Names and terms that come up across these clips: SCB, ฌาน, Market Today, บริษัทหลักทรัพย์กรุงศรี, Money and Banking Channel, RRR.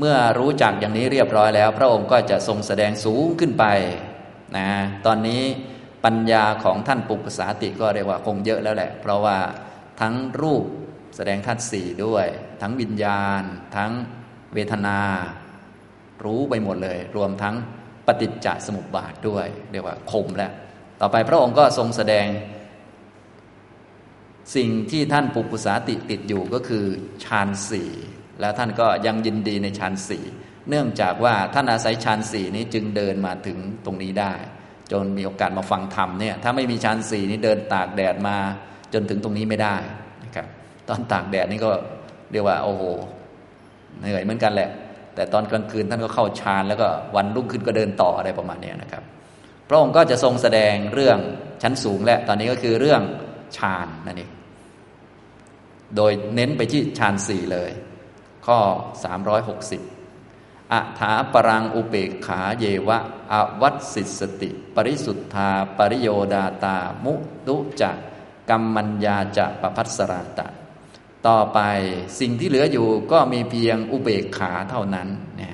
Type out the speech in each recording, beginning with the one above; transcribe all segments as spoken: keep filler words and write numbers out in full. เมื่อรู้จักอย่างนี้เรียบร้อยแล้วพระองค์ก็จะทรงแสดงสูงขึ้นไปนะตอนนี้ปัญญาของท่านปุกกสาติก็เรียกว่าคงเยอะแล้วแหละเพราะว่าทั้งรูปแสดงธาตุสี่ด้วยทั้งวิญญาณทั้งเวทนารู้ไปหมดเลยรวมทั้งปฏิจจสมุปบาทด้วยเรียกว่าคมแล้วต่อไปพระองค์ก็ทรงแสดงสิ่งที่ท่านปุกกุสาติติดอยู่ก็คือฌานสี่แล้วท่านก็ยังยินดีในฌานสี่เนื่องจากว่าท่านอาศัยฌานสี่นี้จึงเดินมาถึงตรงนี้ได้จนมีโอกาสมาฟังธรรมเนี่ยถ้าไม่มีฌานสี่นี้เดินตากแดดมาจนถึงตรงนี้ไม่ได้นะครับตอนตากแดดนี่ก็เรียกว่าโอ้โหเหนื่อยเหมือนกันแหละแต่ตอนกลางคืนท่านก็เข้าฌานแล้วก็วันรุ่งขึ้นก็เดินต่ออะไรประมาณนี้นะครับพระองค์ก็จะทรงแสดงเรื่องชั้นสูงและตอนนี้ก็คือเรื่องฌานนั่นเองโดยเน้นไปที่ฌานสี่เลยข้อสามร้อยหกสิบอะถาปรังอุเปกขาเยวะอวัสสิสติปริสุทธาปริโยดาตามุตุจักกัมมัญญาจะปภัสสราตะต่อไปสิ่งที่เหลืออยู่ก็มีเพียงอุเบกขาเท่านั้นนะ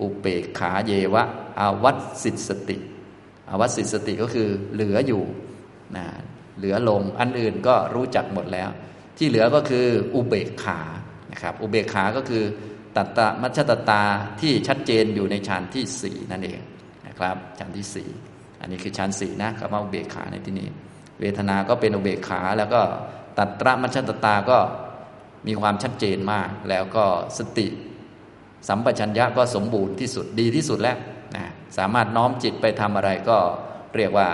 อุเบกขาเยวะอวัสสิสติอวัสสิสติก็คือเหลืออยู่นะเหลือลงอันอื่นก็รู้จักหมดแล้วที่เหลือก็คืออุเบกขานะครับอุเบกขาก็คือตัตตมัชฌัตตาที่ชัดเจนอยู่ในฌานที่สี่นั่นเองนะครับฌานที่สี่อันนี้คือฌานสี่นะคำว่าอุเบกขาในที่นี้เวทนาก็เป็นอุเบกขาแล้วก็ตัตตมัชฌัตตาก็มีความชัดเจนมากแล้วก็สติสัมปชัญญะก็สมบูรณ์ที่สุดดีที่สุดแล้วนะสามารถน้อมจิตไปทำอะไรก็เรียกว่า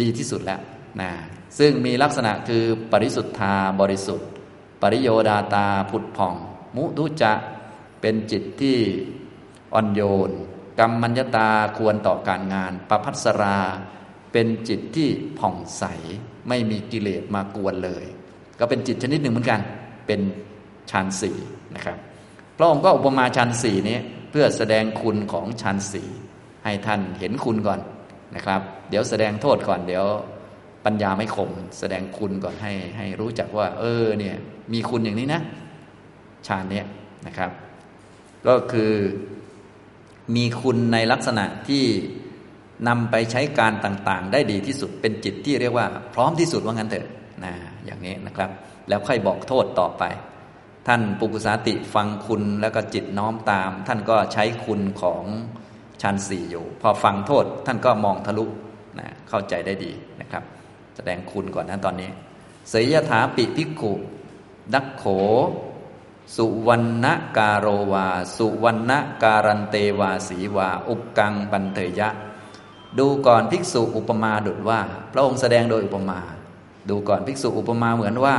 ดีที่สุดแล้วนะซึ่งมีลักษณะคือปริสุทธาบริสุทธิ์ปริโยดาตาผุดผ่องมุทุจะเป็นจิตที่อ่อนโยนกัมมัญญตาควรต่อการงานปภัสสราเป็นจิตที่ผ่องใสไม่มีกิเลสมากวนเลยก็เป็นจิตชนิดหนึ่งเหมือนกันเป็นฌานสี่นะครับพระองค์ก็อุปมาฌานสี่นี้เพื่อแสดงคุณของฌานสี่ให้ท่านเห็นคุณก่อนนะครับเดี๋ยวแสดงโทษก่อนเดี๋ยวปัญญาไม่คมแสดงคุณก่อนให้ให้รู้จักว่าเออเนี่ยมีคุณอย่างนี้นะฌานเนี้ยนะครับก็คือมีคุณในลักษณะที่นำไปใช้การต่างๆได้ดีที่สุดเป็นจิตที่เรียกว่าพร้อมที่สุดว่างั้นเถอะนะอย่างนี้นะครับแล้วค่อยบอกโทษต่อไปท่านปุกกุสาติฟังคุณแล้วก็จิตน้อมตามท่านก็ใช้คุณของฌานสี่อยู่พอฟังโทษท่านก็มองทะลุนะเข้าใจได้ดีนะครับแสดงคุณก่อนนะตอนนี้เสยยถาปิภิกขุดักโขสุวรรณกาโรวาสุวรรณการันเตวาสีวาอุปกังปันเถยะดูก่อนภิกษุอุปมาดุจว่าพระองค์แสดงโดยอุปมาดูก่อนภิกษุอุปมาเหมือนว่า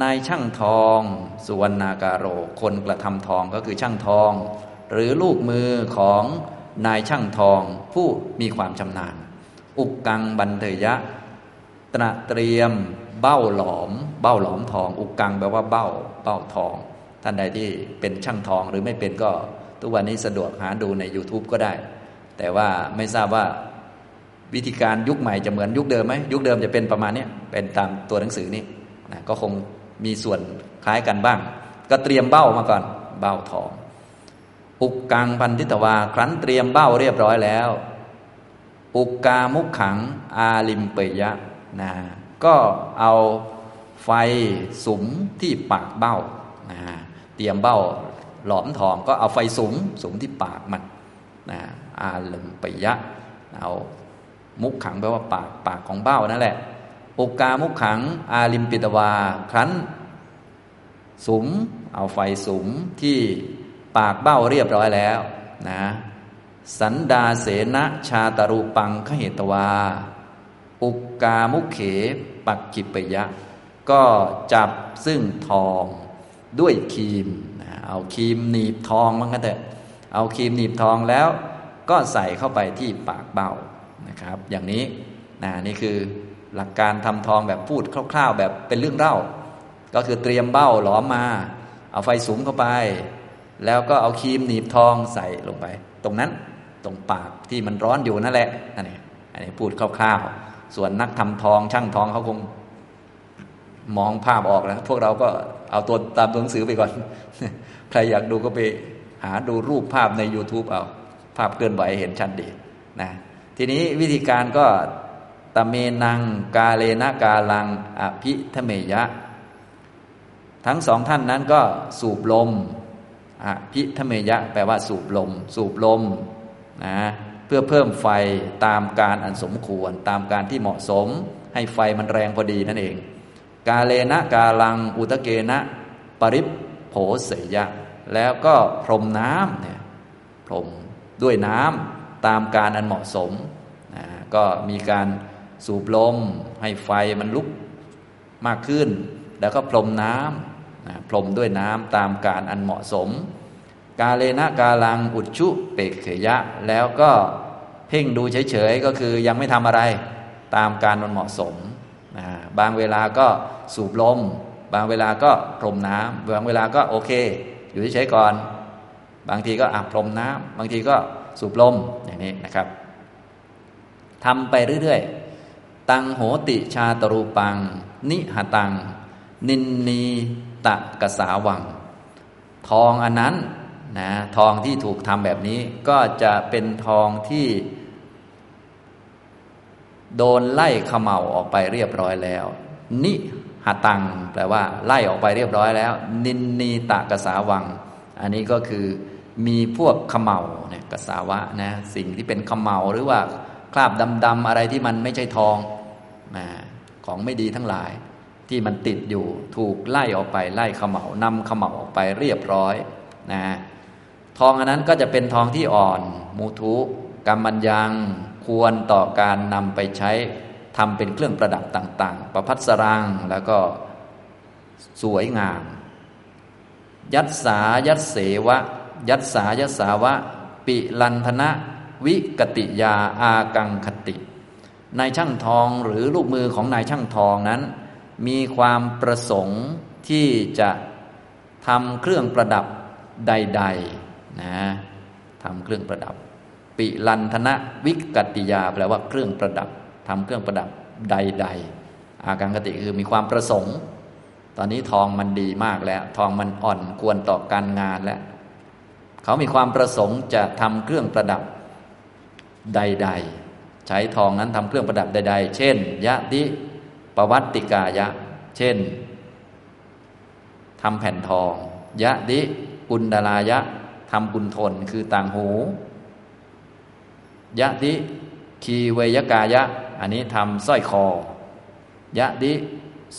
นายช่างทองสุวรรณาการโรคนกระทำทองก็คือช่างทองหรือลูกมือของนายช่างทองผู้มีความชำนาญอุกกังบันเถยะตระเตรียมเบ้าหลอมเบ้าหลอมทองอุกกังแปลว่าเบ้าเบ้าทองท่านใดที่เป็นช่างทองหรือไม่เป็นก็ทุกวันนี้สะดวกหาดูใน YouTube ก็ได้แต่ว่าไม่ทราบว่าวิธีการยุคใหม่จะเหมือนยุคเดิมไหมยุคเดิมจะเป็นประมาณนี้เป็นตามตัวหนังสือนี่นะก็คงมีส่วนคล้ายกันบ้างก็เตรียมเบ้ามาก่อนเบ้าทองอุกกังพันธิตวาครั้นเตรียมเบ้าเรียบร้อยแล้วอุกกามุขขังอาลิมเปยะนะก็เอาไฟสุมที่ปากเบ้านะเตรียมเบ้าหลอมทองก็เอาไฟสุมสุมที่ปากมันนะอาลิมเปยะเอามุขขังแปลว่าปากปากของเบ้านั่นแหละอุกกามุขขังอาลิมปิตวาครั้นสุมเอาไฟสุมที่ปากเบ้าเรียบร้อยแล้วนะสันดาเสนะชาตรูปังขเหตวาอุกกามุขเขปักขิปยะก็จับซึ่งทองด้วยครีมนะเอาครีมหนีบทองมั้งก็เถอะเอาครีมหนีบทองแล้วก็ใส่เข้าไปที่ปากเบ้านะครับอย่างนี้นะนี่คือหลักการทำทองแบบพูดคร่าวๆแบบเป็นเรื่องเล่าก็คือเตรียมเบ้าหลอมมาเอาไฟสุมเข้าไปแล้วก็เอาครีมหนีบทองใส่ลงไปตรงนั้นตรงปากที่มันร้อนอยู่นั่นแหละอันนี้อันนี้พูดคร่าวๆส่วนนักทำทองช่างทองเขาคงมองภาพออกแล้วพวกเราก็ เอาตัวตามตัวหนังสือไปก่อนใครอยากดูก็ไปหาดูรูปภาพใน YouTube เอาภาพเคลื่อนไหวเห็นชัดดีนะทีนี้วิธีการก็ตเมนังกาเลนะกาลังอภิทเมยะทั้งสองท่านนั้นก็สูบลมอภิทเมยะแปลว่าสูบลมสูบลมนะเพื่อเพิ่มไฟตามการอันสมควรตามการที่เหมาะสมให้ไฟมันแรงพอดีนั่นเองกาเลนะกาลังอุตเกนะปริปโผเสยะแล้วก็พรมน้ำเนี่ยพรมด้วยน้ำตามการอันเหมาะสมนะก็มีการสูบลมให้ไฟมันลุกมากขึ้นแล้วก็พรมน้ำนะพรมด้วยน้ำตามการอันเหมาะสมกาเลนะกาลังอุจชุเปกเขยะแล้วก็เพ่งดูเฉยๆก็คือยังไม่ทำอะไรตามการมันเหมาะสมนะบางเวลาก็สูบลมบางเวลาก็พรมน้ำบางเวลาก็โอเคอยู่เฉยๆก่อนบางทีก็อาบพรมน้ำบางทีก็สูบลมอย่างนี้นะครับทำไปเรื่อยๆตังโหติชาตรูปังนิหตังนินนีตะกสาวังทองอันนั้นนะทองที่ถูกทำแบบนี้ก็จะเป็นทองที่โดนไล่เขม่าออกไปเรียบร้อยแล้วนิหตังแปลว่าไล่ออกไปเรียบร้อยแล้วนินนีตะกสาวังอันนี้ก็คือมีพวกเขม่าเนี่ยกสาวะนะสิ่งที่เป็นเขม่าหรือว่าคราบดำๆอะไรที่มันไม่ใช่ทองนะของไม่ดีทั้งหลายที่มันติดอยู่ถูกไล่ออกไปไล่เขม่านำเขม่าออกไปเรียบร้อยนะทองอันนั้นก็จะเป็นทองที่อ่อนมูทุกัมมัญยังควรต่อการนำไปใช้ทำเป็นเครื่องประดับต่างๆประภัสรังแล้วก็สวยงามยัสสายัสเสวะยัสสายัสสาวะปิลันธนะวิกติยาอากังคตินายช่างทองหรือลูกมือของนายช่างทองนั้นมีความประสงค์ที่จะทำเครื่องประดับใดๆนะทำเครื่องประดับปิลันธนะวิกติยาแปลว่าเครื่องประดับทำเครื่องประดับใดๆอากังคติคือมีความประสงค์ตอนนี้ทองมันดีมากแล้วทองมันอ่อนควรต่อการงานแล้วเขามีความประสงค์จะทำเครื่องประดับใดๆใช้ทองนั้นทำเครื่องประดับใดๆเช่นยะติปวัตติกายะเช่นทำแผ่นทองยะติกุณฑลายะทำกุณฑลคือต่างหูยะติคีเวยกายะอันนี้ทำสร้อยคอยะติ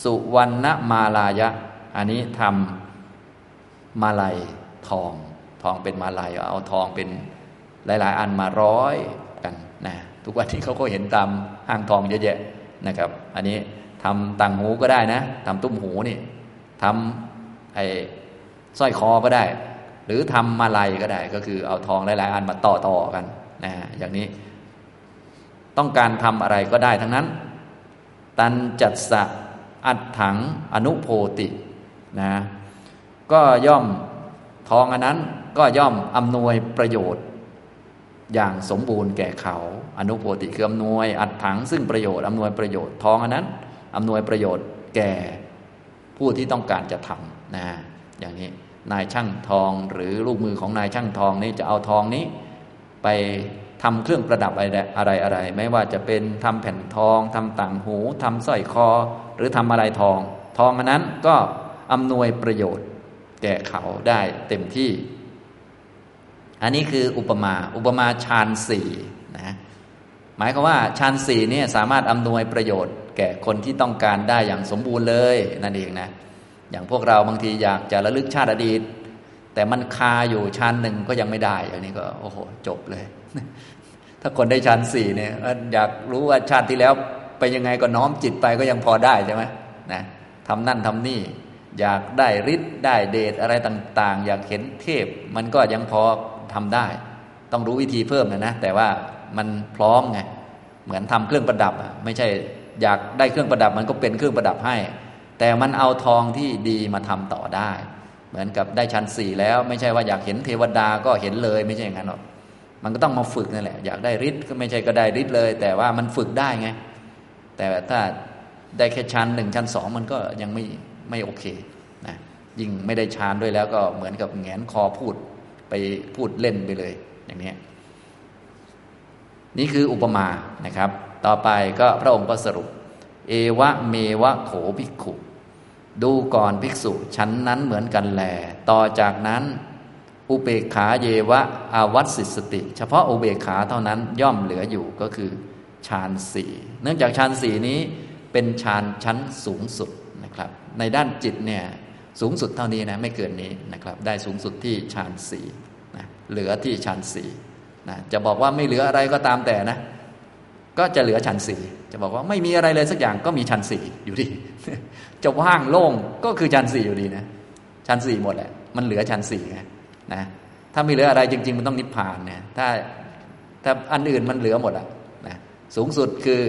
สุวรรณมาลายะอันนี้ทำมาลัยทองทองเป็นมาลัยเอาทองเป็นหลายๆอันมาร้อยกันนะทุกวันนี้เขาก็เห็นตามห้างทองเยอะแยะนะครับอันนี้ทำต่างหูก็ได้นะทำตุ้มหูนี่ทำไอ้สร้อยคอก็ได้หรือทำมาลัยก็ได้ก็คือเอาทองหลายๆอันมาต่อๆกันนะอย่างนี้ต้องการทำอะไรก็ได้ทั้งนั้นตันจัดสะอัดถังอนุโพตินะก็ย่อมทองอันนั้นก็ย่อมอำนวยประโยชน์อย่างสมบูรณ์แก่เขาอนุโพติคืออำนวยอัดถังซึ่งประโยชน์อำนวยประโยชน์ทองอันนั้นอำนวยประโยชน์แก่ผู้ที่ต้องการจะทำนะอย่างนี้นายช่างทองหรือลูกมือของนายช่างทองนี่จะเอาทองนี้ไปทำเครื่องประดับอะไรอะไรไม่ว่าจะเป็นทำแผ่นทองทำต่างหูทำสร้อยคอหรือทำอะไรทองทองอันนั้นก็อำนวยประโยชน์แก่เขาได้เต็มที่อันนี้คืออุปมาอุปมาฌานสี่นะหมายความว่าฌานสี่เนี่ยสามารถอำนวยประโยชน์แก่คนที่ต้องการได้อย่างสมบูรณ์เลยนั่นเองนะอย่างพวกเราบางทีอยากจะระลึกชาติอดีตแต่มันคาอยู่ฌานหนึ่งก็ยังไม่ได้อันนี้ก็โอ้โหจบเลยถ้าคนได้ฌานสี่เนี่ยอยากรู้ว่าชาติที่แล้วไปยังไงก็น้อมจิตไปก็ยังพอได้ใช่ไหมนะทำนั่นทำนี่อยากได้ฤทธิ์ได้เดชอะไรต่างๆอยากเห็นเทพมันก็ยังพอทำได้ต้องรู้วิธีเพิ่มนะนะแต่ว่ามันพร้อมไงเหมือนทำเครื่องประดับไม่ใช่อยากได้เครื่องประดับมันก็เป็นเครื่องประดับให้แต่มันเอาทองที่ดีมาทำต่อได้เหมือนกับได้ชั้นสี่แล้วไม่ใช่ว่าอยากเห็นเทวดาก็เห็นเลยไม่ใช่อย่างนั้นหรอกมันก็ต้องมาฝึกนั่นแหละอยากได้ฤทธิ์ก็ไม่ใช่ก็ได้ฤทธิ์เลยแต่ว่ามันฝึกได้ไงแต่ถ้าได้แค่ชั้นหนึ่งชั้นสองมันก็ยังไม่ไม่โอเคนะ ยิ่งไม่ได้ฌานด้วยแล้วก็เหมือนกับแหงนคอพูดไปพูดเล่นไปเลยอย่างนี้นี่คืออุปมานะครับต่อไปก็พระองค์ก็สรุปเอวะเมวะโขภิกขุดูก่อนภิกษุชั้นนั้นเหมือนกันแลต่อจากนั้นอุเบกขาเยวะอาวัสสิสติเฉพาะอุเบกขาเท่านั้นย่อมเหลืออยู่ก็คือฌานสี่เนื่องจากฌานสี่นี้เป็นฌานชั้นสูงสุดนะครับในด้านจิตเนี่ยสูงสุดเท่านี้นะไม่เกินนี้นะครับได้สูงสุดที่ฌานสี่นะเหลือที่ฌานสี่นะจะบอกว่าไม่เหลืออะไรก็ตามแต่นะก็จะเหลือฌานสี่จะบอกว่าไม่มีอะไรเลยสักอย่างก็มีฌานสี่อยู่ดีจะว่างโล่งก็คือฌานสี่อยู่ดีนะฌานสี่หมดแหละมันเหลือฌานสี่ไงนะถ้าไม่เหลืออะไรจริงๆมันต้องนิพพานเนี่ยถ้าถ้าอันอื่นมันเหลือหมดอ่ะนะสูงสุดคือ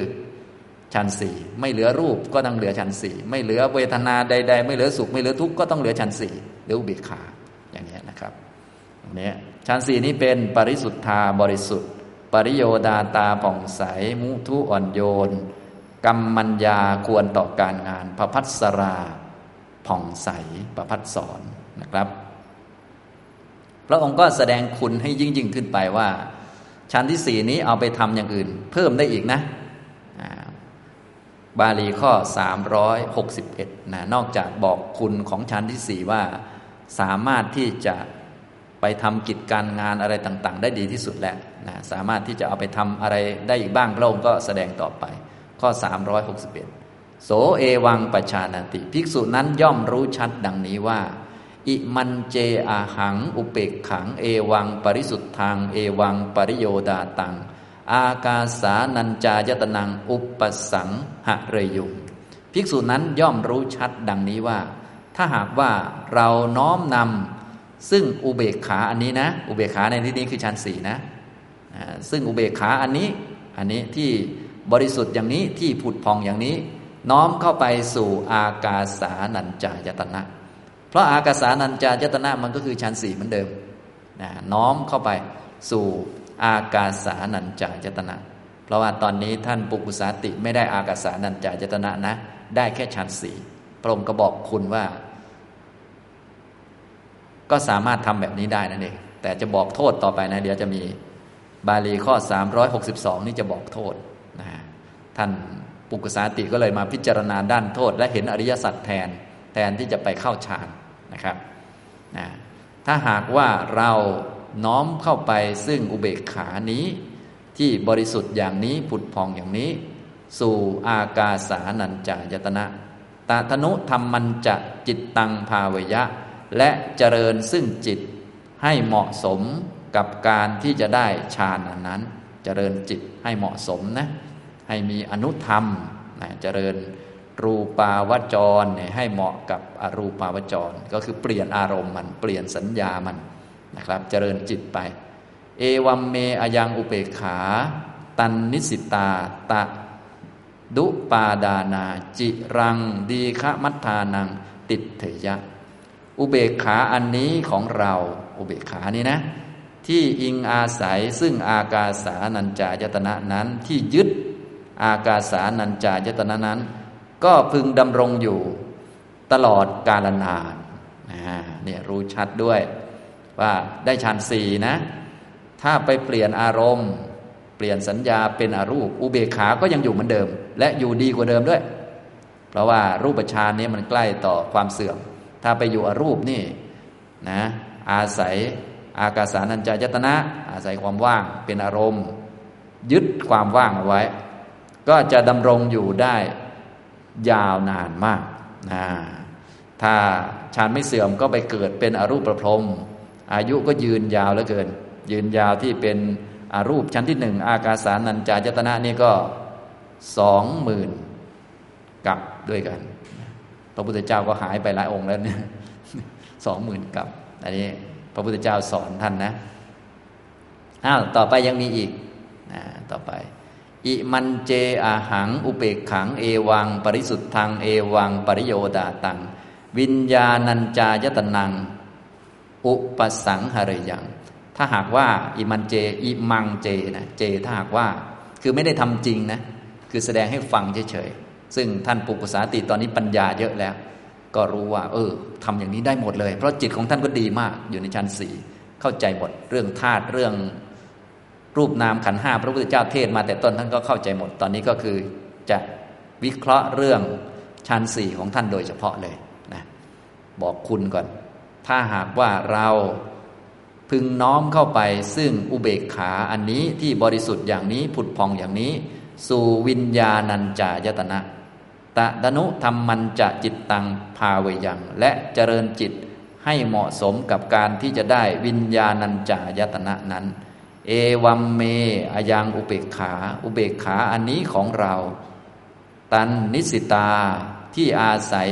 ฌานสี่ไม่เหลือรูปก็ต้องเหลือฌานสี่ไม่เหลือเวทนาใดๆไม่เหลือสุขไม่เหลือทุกข์ก็ต้องเหลือฌานสี่เหลืออุเบกขาอย่างนี้นะครับอย่างนี้ฌานสี่นี้เป็นปริสุทธาบริสุทธิ์ปริโยดาตาผ่องใสมุทุอ่อนโยนกัมมัญญาควรต่อการงานพภัสราผ่องใสประภัสสรนะครับพระองค์ก็แสดงคุณให้ยิ่งยิ่งขึ้นไปว่าชั้นที่สี่นี้เอาไปทำอย่างอื่นเพิ่มได้อีกนะบาลีข้อสามร้อยหกสิบเอ็ดนะนอกจากบอกคุณของชั้นที่สี่ว่าสามารถที่จะไปทำกิจการงานอะไรต่างๆได้ดีที่สุดแล้วนะสามารถที่จะเอาไปทำอะไรได้อีกบ้างพระองค์ก็แสดงต่อไปข้อสามร้อยหกสิบเอ็ดโสเอวังปัจฉานันติภิกษุนั้นย่อมรู้ชัดดังนี้ว่าอิมันเจอาหังอุเปกขังเอวังปริสุทธังเอวังปริโยดาตังอากาสานัญจายตนังอุปสังหะเรยุงภิกษุนั้นย่อมรู้ชัดดังนี้ว่าถ้าหากว่าเราน้อมนำซึ่งอุเบกขาอันนี้นะอุเบกขาในที่นี้คือฌานสี่นะซึ่งอุเบกขาอันนี้อันนี้ที่บริสุทธิ์อย่างนี้ที่ผุดพองอย่างนี้น้อมเข้าไปสู่อากาสานัญจายตนะเพราะอากาสานัญจายตนะมันก็คือฌานสี่เหมือนเดิมนะน้อมเข้าไปสู่อากาสานัญจายตนะเพราะว่าตอนนี้ท่านปุกุสาติไม่ได้อากาสานัญจายตนะนะได้แค่ฌานสี่พระองค์ก็บอกคุณว่าก็สามารถทำแบบนี้ได้นั่นเองแต่จะบอกโทษต่อไปนะเดี๋ยวจะมีบาลีข้อสามร้อยหกสิบสองนี่จะบอกโทษนะท่านปุกุสาติก็เลยมาพิจารณาด้านโทษและเห็นอริยสัจแทนแทนที่จะไปเข้าฌานนะครับนะถ้าหากว่าเราน้อมเข้าไปซึ่งอุเบกขานี้ที่บริสุทธิ์อย่างนี้ผุดพองอย่างนี้สู่อากาสานัญจายตนะตาธนุธรรมมันจะจิตตังภาวยะและเจริญซึ่งจิตให้เหมาะสมกับการที่จะได้ฌานอันนั้นเจริญจิตให้เหมาะสมนะให้มีอนุธรรมนะเจริญรูปาวจรเนี่ยให้เหมาะกับอรูปาวจรก็คือเปลี่ยนอารมณ์มันเปลี่ยนสัญญามันนะครับเจริญจิตไปเอวัมเมอยังอุเปกขาตันนิสิตาตะดุปาดานาจิรังดีฆมัฏฐานังติฏฐยะอุเบกขาอันนี้ของเราอุเบกขานี้นะที่อิงอาศัยซึ่งอากาสานัญจายตนะนั้นที่ยึดอากาสานัญจายตนะนั้นก็พึงดำรงอยู่ตลอดกาลนานเนี่ยรู้ชัดด้วยว่าได้ฌานสี่นะถ้าไปเปลี่ยนอารมณ์เปลี่ยนสัญญาเป็นอรูปอุเบกขาก็ยังอยู่เหมือนเดิมและอยู่ดีกว่าเดิมด้วยเพราะว่ารูปฌานนี้มันใกล้ต่อความเสื่อมถ้าไปอยู่อรูปนี่นะอาศัยอากาสานัญจายตนะอาศัยความว่างเป็นอารมณ์ยึดความว่างเอาไว้ก็จะดำรงอยู่ได้ยาวนานมากนะถ้าฌานไม่เสื่อมก็ไปเกิดเป็นอรูปประพรหมอายุก็ยืนยาวเหลือเกินยืนยาวที่เป็นอรูปชั้นที่หนึ่งอากาสานัญจายตนะนี่ก็สองหมื่นกับด้วยกันพระพุทธเจ้าก็หายไปหลายองค์แล้วเนี่ยสองหมื่นกับอันนี้พระพุทธเจ้าสอนท่านนะอ้าวต่อไปยังมีอีกนะต่อไปอิมันเจอาหังอุเปกขังเอวังปริสุทธังเอวังปริโยดาตังวิญญาณัญจายตนังอุปสังหะเรยังถ้าหากว่าอิมันเจอิมังเจนะเจถ้าหากว่าคือไม่ได้ทำจริงนะคือแสดงให้ฟังเฉยๆซึ่งท่านปุกุสาติตอนนี้ปัญญาเยอะแล้ว ก็รู้ว่าเออทำอย่างนี้ได้หมดเลยเพราะจิตของท่านก็ดีมากอยู่ในชั้นสี่เข้าใจหมดเรื่องธาตุเรื่องรูปนามขันธ์ห้าพระพุทธเจ้าเทศมาแต่ต้นท่านก็เข้าใจหมดตอนนี้ก็คือจะวิเคราะห์เรื่องชั้นสี่ของท่านโดยเฉพาะเลยนะบอกคุณก่อนถ้าหากว่าเราพึงน้อมเข้าไปซึ่งอุเบกขาอันนี้ที่บริสุทธิ์อย่างนี้ผุดผ่องอย่างนี้สู่วิญญาณัญจายตนะตะดนุธรรมัญจะจิตตังภาเวยังและเจริญจิตให้เหมาะสมกับการที่จะได้วิญญาณัญจายตนะนั้นเอวัมเมอยังอุเบกขาอุเบกขาอันนี้ของเราตันนิสิตาที่อาศัย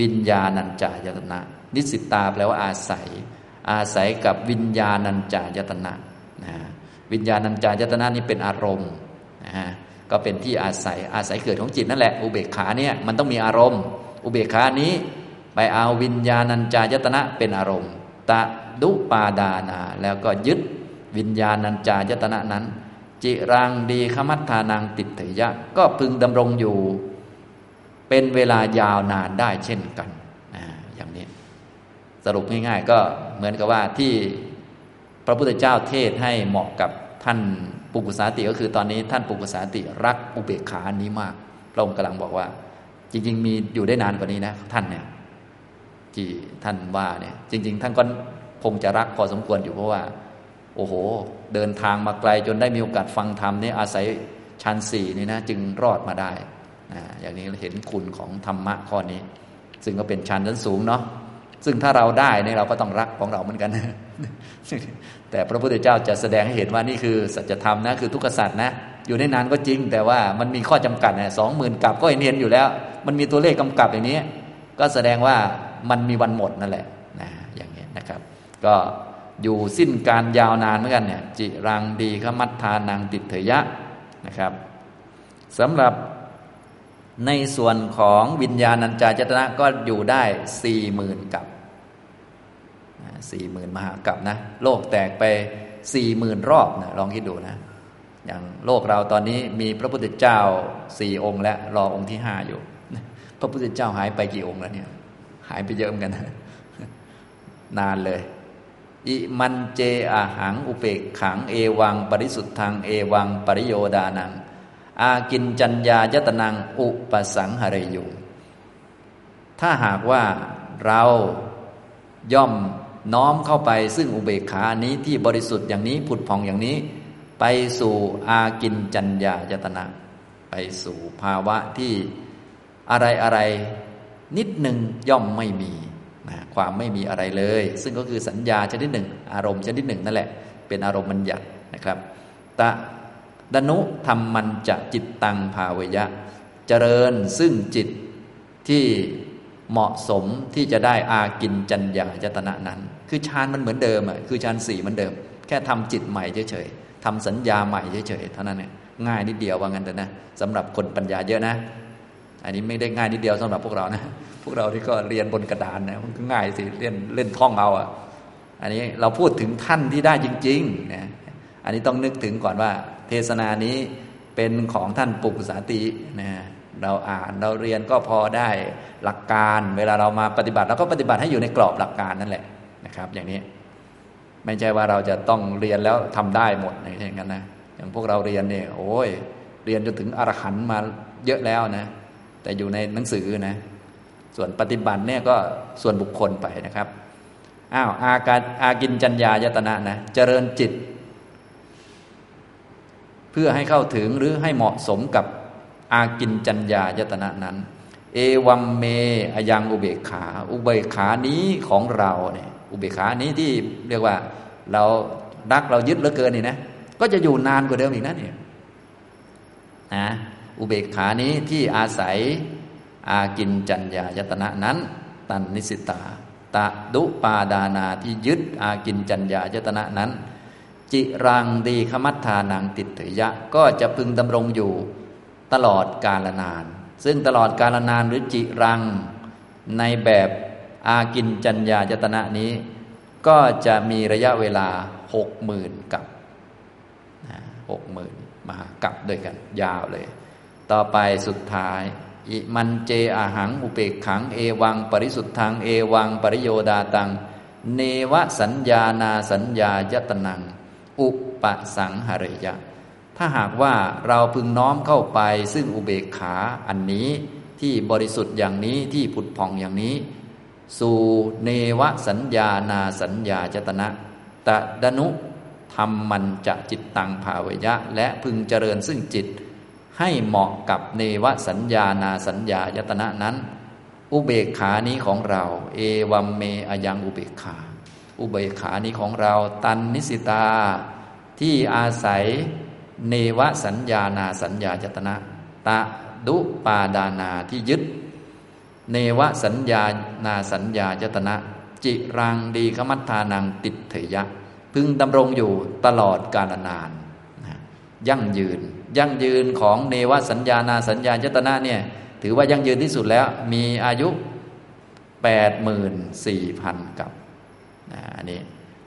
วิญญาณัญจายตนะนิสิตาแปลว่าอาศัยอาศัยกับวิญญาณัญจายตนะนะวิญญาณัญจายตนะนี่เป็นอารมณ์นะฮะก็เป็นที่อาศัยอาศัยเกิดของจิตนั่นแหละอุเบกขาเนี่ยมันต้องมีอารมณ์อุเบกขานี้ไปเอาวิญญาณัญจายตนะเป็นอารมณ์ตะดุปาดานาแล้วก็ยึดวิญญาณัญจายตนะนั้นจิรังดีขมัฏฐานังติฏฐิยะก็พึงดำรงอยู่เป็นเวลายาวนานได้เช่นกันอย่างนี้สรุปง่ายๆก็เหมือนกับว่าที่พระพุทธเจ้าเทศให้เหมาะกับท่านปุกุสาติก็คือตอนนี้ท่านปุกุสาติรักอุเบกขานี้มากพระองค์กำลังบอกว่าจริงๆมีอยู่ได้นานกว่านี้นะท่านเนี่ยที่ท่านว่าเนี่ยจริงๆท่านก็คงจะรักพอสมควรอยู่เพราะว่าโอ้โหเดินทางมาไกลจนได้มีโอกาสฟังธรรมนี่อาศัยชั้นสี่นี่นะจึงรอดมาได้นะอย่างนี้เห็นคุณของธรรมะข้อนี้ซึ่งก็เป็นชั้นสูงเนาะซึ่งถ้าเราได้เนี่ยเราก็ต้องรักของเราเหมือนกันแต่พระพุทธเจ้าจะแสดงให้เห็นว่านี่คือสัจธรรมนะคือทุกขสัจนะอยู่ได้นานก็จริงแต่ว่ามันมีข้อจำกัดนะสองหมื่นกับก็เนียนอยู่แล้วมันมีตัวเลขกำกับอย่างนี้ก็แสดงว่ามันมีวันหมดนั่นแหละนะอย่างนี้นะครับก็อยู่สิ้นการยาวนานเหมือนกันเนี่ยจิรังดีขมัฏฐานังติฏฐิยะนะครับสำหรับในส่วนของวิญญาณัญจายตนะก็อยู่ได้ สี่หมื่น กับ สี่หมื่น มหากับนะโลกแตกไป สี่หมื่น รอบนะลองคิดดูนะอย่างโลกเราตอนนี้มีพระพุทธเจ้าสี่องค์และรอองค์ที่ห้าอยู่พระพุทธเจ้าหายไปกี่องค์แล้วเนี่ยหายไปเยอะเหมือนกันนะนานเลยอิมันเจอาหังอุเปกขังเอวังปริสุทธังเอวังปริโยดานังอากินจัญญายตนังอุปสังหเรยุงถ้าหากว่าเราย่อมน้อมเข้าไปซึ่งอุเบกขานี้ที่บริสุทธิ์อย่างนี้ผุดผ่องอย่างนี้ไปสู่อากินจัญญายตนะไปสู่ภาวะที่อะไรอะไรนิดหนึ่งย่อมไม่มีนะความไม่มีอะไรเลยซึ่งก็คือสัญญาชนิดหนึ่งอารมณ์ชนิดหนึ่งนั่นแหละเป็นอารมณ์บัญญัตินะครับตะดนุธรรมัญจะจิตตังภาเวยะเจริญซึ่งจิตที่เหมาะสมที่จะได้อากินจัญญายตนะนั้นคือฌานมันเหมือนเดิมอ่ะคือฌานสี่เหมือนเดิมแค่ทำจิตใหม่เฉยๆทำสัญญาใหม่เฉยๆเท่านั้นเนี่ยง่ายนิดเดียวว่างั้นแต่นะสำหรับคนปัญญาเยอะนะอันนี้ไม่ได้ง่ายนิดเดียวสำหรับพวกเรานะพวกเราที่ก็เรียนบนกระดานนะมันก็ง่ายสิเล่นเล่นท่องเอาอ่ะอันนี้เราพูดถึงท่านที่ได้จริงๆนะอันนี้ต้องนึกถึงก่อนว่าเทศนานี้เป็นของท่านปุกุสาตินะเราอ่านเราเรียนก็พอได้หลักการเวลาเรามาปฏิบัติเราก็ปฏิบัติให้อยู่ในกรอบหลักการนั่นแหละนะครับอย่างนี้ไม่ใช่ว่าเราจะต้องเรียนแล้วทำได้หมดอย่างนั้นนะอย่างพวกเราเรียนเนี่ยโอ้ยเรียนจนถึงอรหันต์มาเยอะแล้วนะแต่อยู่ในหนังสือนะส่วนปฏิบัติเนี่ยก็ส่วนบุคคลไปนะครับอ้าวอาการอากินจัญญายตนะนะเจริญจิตเพื่อให้เข้าถึงหรือให้เหมาะสมกับอากินจัญญายตนะนั้นเอวัมเมอยังอุเบกขาอุเบกขานี้ของเราเนี่ยอุเบกขานี้ที่เรียกว่าเรารักเรายึดเหลือเกินนี่นะก็จะอยู่นานกว่าเดิมอีกนั่นเองนะอุเบกขานี้ที่อาศัยอากินจัญญายตนะนั้นตันนิสิตาตะดุปาดานาที่ยึดอากินจัญญายตนะนั้นจิรังดีขมัฏฐานังติฏฐิยะก็จะพึงดำรงอยู่ตลอดกาลนานซึ่งตลอดกาลนานหรือจิรังในแบบอากินจัญญายตนะนี้ก็จะมีระยะเวลา หกหมื่น กับ หกหมื่น มหากัปด้วยกันยาวเลยต่อไปสุดท้าย อิมันเจอหังอุเปกขังเอวังปริสุทธังเอวังปริโยดาตังเนวสัญญานาสัญญายตนังอุปสังหเรยะถ้าหากว่าเราพึงน้อมเข้าไปซึ่งอุเบกขาอันนี้ที่บริสุทธิ์อย่างนี้ที่ผุดผ่องอย่างนี้สู่เนวสัญญานาสัญญาจตนะตะดนุธรรมมันจะจิตตังภาวยะและพึงเจริญซึ่งจิตให้เหมาะกับเนวสัญญานาสัญญายตนะนั้นอุเบกขานี้ของเราเอวัมเมอยังอุเบกขาอุเบกขานี้ของเราตันนิสิตาที่อาศัยเนวสัญญานาสัญญาจตนะตะดุปาดานาที่ยึดเนวสัญญานาสัญญาจตนะจิรังดีขมัฏฐานังติฏฐยะพึงดำรงอยู่ตลอดกาลนานยั่งยืนยั่งยืนของเนวสัญญานาสัญญาจตนะเนี่ยถือว่ายั่งยืนที่สุดแล้วมีอายุ แปดหมื่นสี่พัน กับนะอันนี้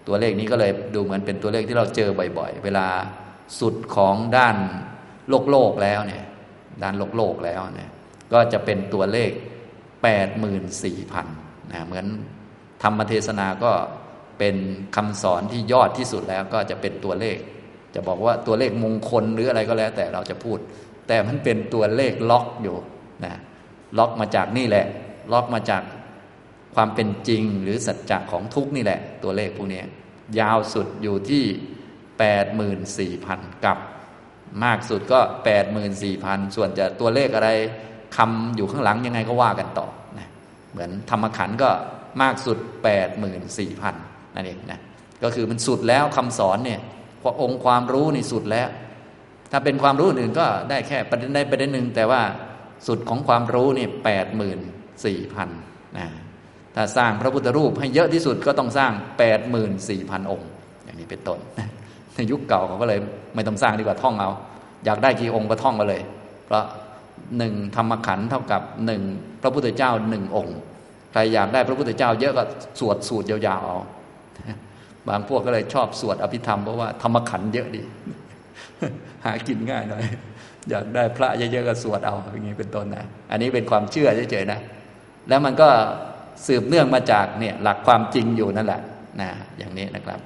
ตัวเลขนี้ก็เลยดูเหมือนเป็นตัวเลขที่เราเจอบ่อยๆเวลาสุดของด้านโลกโลกแล้วเนี่ยด้านโลกโลกแล้วเนี่ยก็จะเป็นตัวเลข แปดหมื่นสี่พัน นะเหมือนธรรมเทศนาก็เป็นคำสอนที่ยอดที่สุดแล้วก็จะเป็นตัวเลขจะบอกว่าตัวเลขมงคลหรืออะไรก็แล้วแต่เราจะพูดแต่มันเป็นตัวเลขล็อกอยู่นะล็อกมาจากนี่แหละล็อกมาจากความเป็นจริงหรือสัจจะของทุกข์นี่แหละตัวเลขพวกนี้ยาวสุดอยู่ที่ แปดหมื่นสี่พัน กับมากสุดก็ แปดหมื่นสี่พัน ส่วนจะตัวเลขอะไรคำอยู่ข้างหลังยังไงก็ว่ากันต่อนะเหมือนธรรมขันธ์ก็มากสุด แปดหมื่นสี่พัน นั่นเองนะก็คือมันสุดแล้วคำสอนเนี่ยพอองค์ความรู้นี่สุดแล้วถ้าเป็นความรู้อื่นก็ได้แค่ประเด็นใดประเด็นหนึ่งแต่ว่าสุดของความรู้นี่ แปดหมื่นสี่พัน นะถ้าสร้างพระพุทธรูปให้เยอะที่สุดก็ต้องสร้าง แปดหมื่นสี่พัน องค์อย่างนี้เป็นต้นในยุคเก่าเขาก็เลยไม่ต้องสร้างดีกว่าท่องเอาอยากได้กี่องค์ก็ท่องมาเลยเพราะหนึ่งธรรมขันธ์เท่ากับหนึ่งพระพุทธเจ้าหนึ่งองค์ใครอยากได้พระพุทธเจ้าเยอะก็สวดสูตรยาวๆเอาบางพวกก็เลยชอบสวดอภิธรรมเพราะว่าธรรมขันธ์เยอะดีหากินง่ายหน่อยอยากได้พระเยอะๆก็สวดเอาอย่างนี้เป็นต้นนะอันนี้เป็นความเชื่อเฉยๆนะแล้วมันก็สืบเนื่องมาจากเนี่ยหลักความจริงอยู่นั่นแหละนะอย่างนี้นะครับ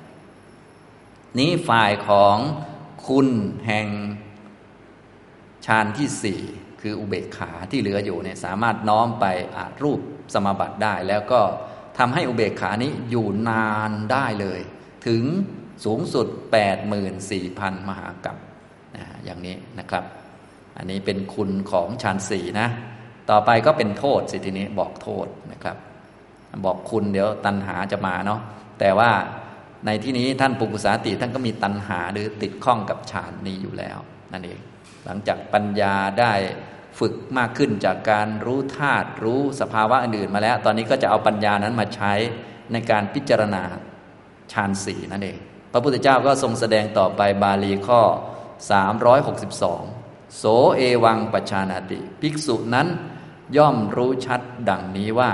นี้ฝ่ายของคุณแห่งฌานที่สี่คืออุเบกขาที่เหลืออยู่เนี่ยสามารถน้อมไปอารูปสมาบัติได้แล้วก็ทำให้อุเบกขานี้อยู่นานได้เลยถึงสูงสุด แปดหมื่นสี่พัน มหากัปนะอย่างนี้นะครับอันนี้เป็นคุณของฌานสี่นะต่อไปก็เป็นโทษสิทีนี้บอกโทษนะครับบอกคุณเดี๋ยวตัณหาจะมาเนาะแต่ว่าในที่นี้ท่านปุกุสาติท่านก็มีตัณหาหรือติดข้องกับฌานนี้อยู่แล้วนั่นเองหลังจากปัญญาได้ฝึกมากขึ้นจากการรู้ธาตุรู้สภาวะอื่นๆมาแล้วตอนนี้ก็จะเอาปัญญานั้นมาใช้ในการพิจารณาฌานสี่นั่นเองพระพุทธเจ้าก็ทรงแสดงต่อไปบาลีข้อสามร้อยหกสิบสองโสเอวังปัจฉานาติภิกษุนั้นย่อมรู้ชัดดังนี้ว่า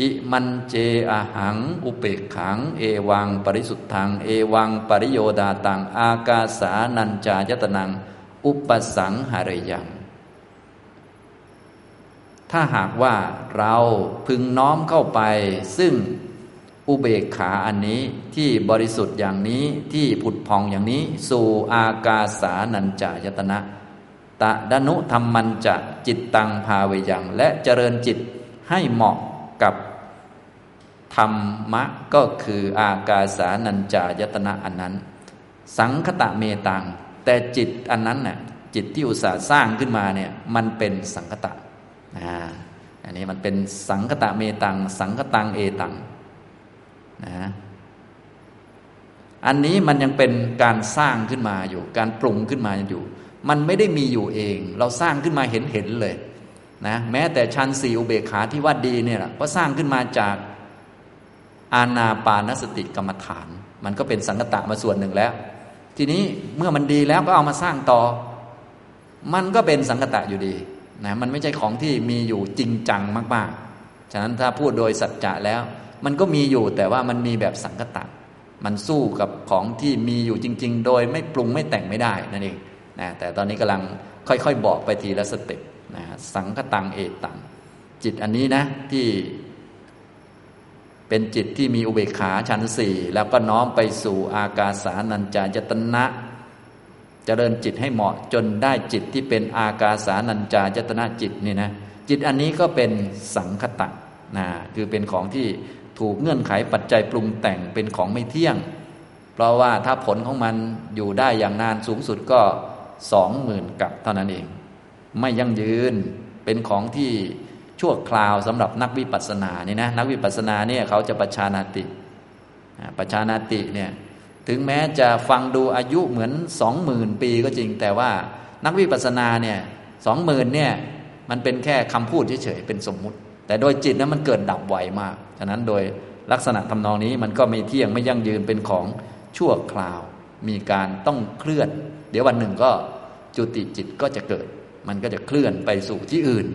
อิมันเจอหังอุเปกขังเอวังปริสุทธังเอวังปริโยดาตังอากาสานัญจายตนังอุปสังหเรยังถ้าหากว่าเราพึงน้อมเข้าไปซึ่งอุเบกขาอันนี้ที่บริสุทธิ์อย่างนี้ที่ผุดผ่องอย่างนี้สู่อากาสานัญจายตนะตะดนุธรรมมันจะจิตตังภาเวยังและเจริญจิตให้เหมาะกับธรรมะก็คืออากาสานัญจายตนะอันนั้นสังคตะเมตังแต่จิตอันนั้นน่ะจิตที่อุตส่าห์สร้างขึ้นมาเนี่ยมันเป็นสังคตะนะอันนี้มันเป็นสังคตะเมตังสังคตังเอตังนะอันนี้มันยังเป็นการสร้างขึ้นมาอยู่การปรุงขึ้นมาอยู่มันไม่ได้มีอยู่เองเราสร้างขึ้นมาเห็นเห็นเลยนะแม้แต่ฌานสี่อุเบกขาที่ว่าดีเนี่ยก็สร้างขึ้นมาจากอานาปานสติกรรมฐานมันก็เป็นสังคตะมาส่วนหนึ่งแล้วทีนี้เมื่อมันดีแล้วก็เอามาสร้างต่อมันก็เป็นสังคตะอยู่ดีนะมันไม่ใช่ของที่มีอยู่จริงจังมากๆฉะนั้นถ้าพูดโดยสัจจะแล้วมันก็มีอยู่แต่ว่ามันมีแบบสังคตะมันสู้กับของที่มีอยู่จริงๆโดยไม่ปรุงไม่แต่งไม่ได้นั่นเองนะแต่ตอนนี้กำลังค่อยๆบอกไปทีละสเต็ป นะสังคตังเอตังจิตอันนี้นะที่เป็นจิตที่มีอุเบกขาชั้นสี่แล้วก็น้อมไปสู่อากาสานัญจายตนะเจริญจิตให้เหมาะจนได้จิตที่เป็นอากาสานัญจายตนะจิตนี่นะจิตอันนี้ก็เป็นสังคตะนะคือเป็นของที่ถูกเงื่อนไขปัจจัยปรุงแต่งเป็นของไม่เที่ยงเพราะว่าถ้าผลของมันอยู่ได้อย่างนานสูงสุดก็สองหมื่นกับเท่านั้นเองไม่ยั่งยืนเป็นของที่ชั่วคราวสำหรับนักวิปัสสนานี่นะนักวิปัสสนาเนี่ยเขาจะปัจฉานาติปัจฉานาติเนี่ยถึงแม้จะฟังดูอายุเหมือนสองหมื่นปีก็จริงแต่ว่านักวิปัสสนาเนี่ยสองหมื่นเนี่ยมันเป็นแค่คำพูดเฉยๆเป็นสมมุติแต่โดยจิตนั้นมันเกิดดับไวมากฉะนั้นโดยลักษณะทำนองนี้มันก็ไม่เที่ยงไม่ยั่งยืนเป็นของชั่วคราวมีการต้องเคลื่อนเดี๋ยววันหนึ่งก็จุติจิตก็จะเกิดมันก็จะเคลื่อนไปสู่ที่อื่น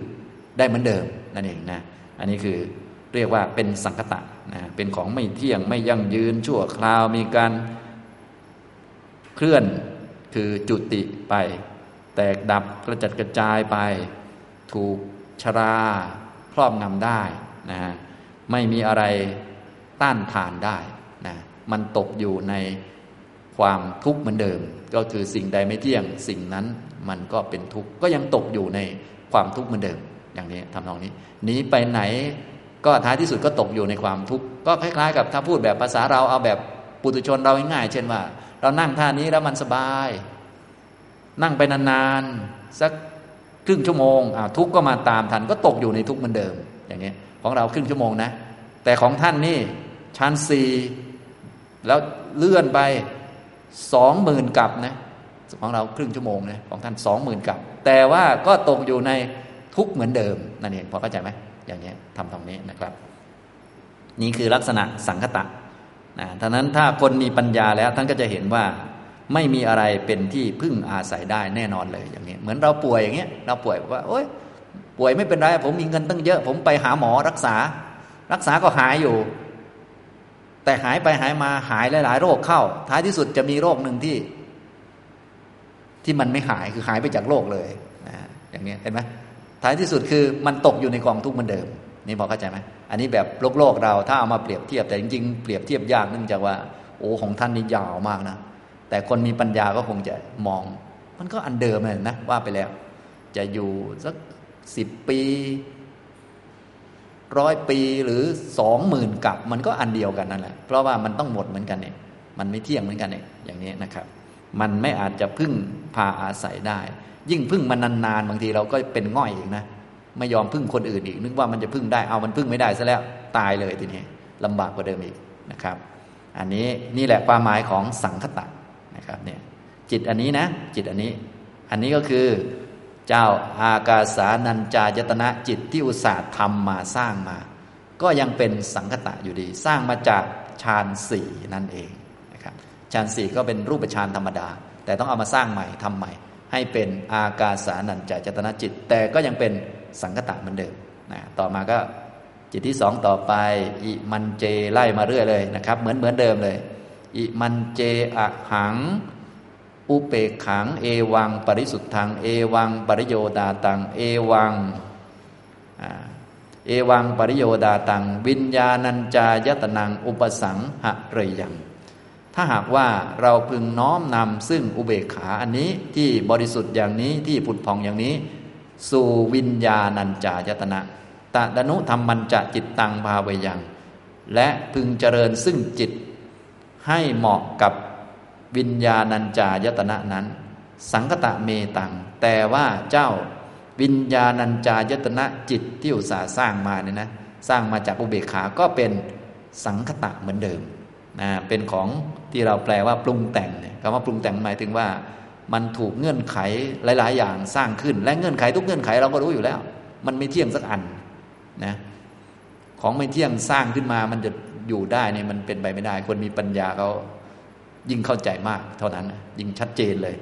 ได้เหมือนเดิมนั่นเองนะอันนี้คือเรียกว่าเป็นสังคตะนะเป็นของไม่เที่ยงไม่ยั่งยืนชั่วคราวมีการเคลื่อนคือจุติไปแตกดับกระจัดกระจายไปถูกชราครอบงำได้นะไม่มีอะไรต้านทานได้นะมันตกอยู่ในความทุกข์เหมือนเดิมก็คือสิ่งใดไม่เที่ยงสิ่งนั้นมันก็เป็นทุกข์ก็ยังตกอยู่ในความทุกข์เหมือนเดิมอย่างนี้ทำนองนี้หนีไปไหนก็ท้ายที่สุดก็ตกอยู่ในความทุกข์ก็คล้ายๆกับถ้าพูดแบบภาษาเราเอาแบบปุถุชนเราง่ายๆเช่นว่าเรานั่งท่านี้แล้วมันสบายนั่งไปนานๆสักครึ่งชั่วโมงอ้าวทุกข์ก็มาตามทันก็ตกอยู่ในทุกข์เหมือนเดิมอย่างนี้ของเราครึ่งชั่วโมงนะแต่ของท่านนี่ชั้นสี่แล้วเลื่อนไป สองหมื่น กับนะของเราครึ่งชั่วโมงนะของท่าน สองหมื่น กับแต่ว่าก็ตกอยู่ในทุกเหมือนเดิมนั่นเองพอเข้าใจไหมอย่างนี้ทำตรงนี้นะครับนี่คือลักษณะสังคตะนะดังนั้นถ้าคนมีปัญญาแล้วท่านก็จะเห็นว่าไม่มีอะไรเป็นที่พึ่งอาศัยได้แน่นอนเลยอย่างนี้เหมือนเราป่วยอย่างเงี้ยเราป่วยว่าโอ๊ยป่วยไม่เป็นไรผมมีเงินตั้งเยอะผมไปหาหมอรักษารักษาก็หายอยู่แต่หายไปหายมาหายหลายๆโรคเข้าท้ายที่สุดจะมีโรคหนึ่งที่ที่มันไม่หายคือหายไปจากโรคเลยนะอย่างนี้เห็นไหมท้ายที่สุดคือมันตกอยู่ในกองทุกข์เหมือนเดิมนี่พอเข้าใจไหมอันนี้แบบโลกโลกเราถ้าเอามาเปรียบเทียบแต่จริงๆเปรียบเทียบยากเนื่องจากว่าโอ้ของท่านนี่ยาวมากนะแต่คนมีปัญญาก็คงจะมองมันก็อันเดิมเลยนะว่าไปแล้วจะอยู่สักสิบปีร้อยปีหรือสองหมื่นกับมันก็อันเดียวกันนั่นแหละเพราะว่ามันต้องหมดเหมือนกันเนี่ยมันไม่เที่ยงเหมือนกันเนี่ยอย่างนี้นะครับมันไม่อาจจะพึ่งพาอาศัยได้ยิ่งพึ่งมันนานๆบางทีเราก็เป็นง่อยอีกนะไม่ยอมพึ่งคนอื่นอีกนึกว่ามันจะพึ่งได้เอามันพึ่งไม่ได้ซะแล้วตายเลยทีนี้ลำบากกว่าเดิมอีกนะครับอันนี้นี่แหละความหมายของสังคตะนะครับเนี่ยจิตอันนี้นะจิตอันนี้อันนี้ก็คือเจ้าอากาสานัญจายตนะจิตที่อุตส่าห์ทำมาสร้างมาก็ยังเป็นสังคตะอยู่ดีสร้างมาจากฌานสี่นั่นเองนะครับฌานสี่ก็เป็นรูปฌานธรรมดาแต่ต้องเอามาสร้างใหม่ทำใหม่ให้เป็นอากาสานัญจายตนะจิตแต่ก็ยังเป็นสังคตะเหมือนเดิมนะต่อมาก็จิตที่สองต่อไปอิมันเจไล่มาเรื่อยเลยนะครับเหมือนเหมือนเดิมเลยอิมันเจอะหังอุเปกขังเอวังปริสุทธังเอวังปริโยดาตังเอวังเอวังปริโยดาตังวิญญาณัญจายตนังอุปสังหะเรยังถ้าหากว่าเราพึงน้อมนำซึ่งอุเบกขาอันนี้ที่บริสุทธิ์อย่างนี้ที่ผุดผ่องอย่างนี้สู่วิญญาณัญจายตนะตะดนุธรรมัญจจิตตังภาเวยังและพึงเจริญซึ่งจิตให้เหมาะกับวิญญาณัญจายตนะนั้นสังคตะเมตังแต่ว่าเจ้าวิญญาณัญจายตนะจิตที่อุตสาห์สร้างมาเนี่ยนะสร้างมาจากอุเบกขาก็เป็นสังคตะเหมือนเดิมนะเป็นของที่เราแปลว่าปรุงแต่งเนี่ยคำว่าปรุงแต่งหมายถึงว่ามันถูกเงื่อนไขหลายๆอย่างสร้างขึ้นและเงื่อนไขทุกเงื่อนไขเราก็รู้อยู่แล้วมันไม่เที่ยงสักอันนะของไม่เที่ยงสร้างขึ้นมามันจะอยู่ได้เนี่ยมันเป็นไปไม่ได้คนมีปัญญาเขายิ่งเข้าใจมากเท่านั้นยิ่งชัดเจนเลย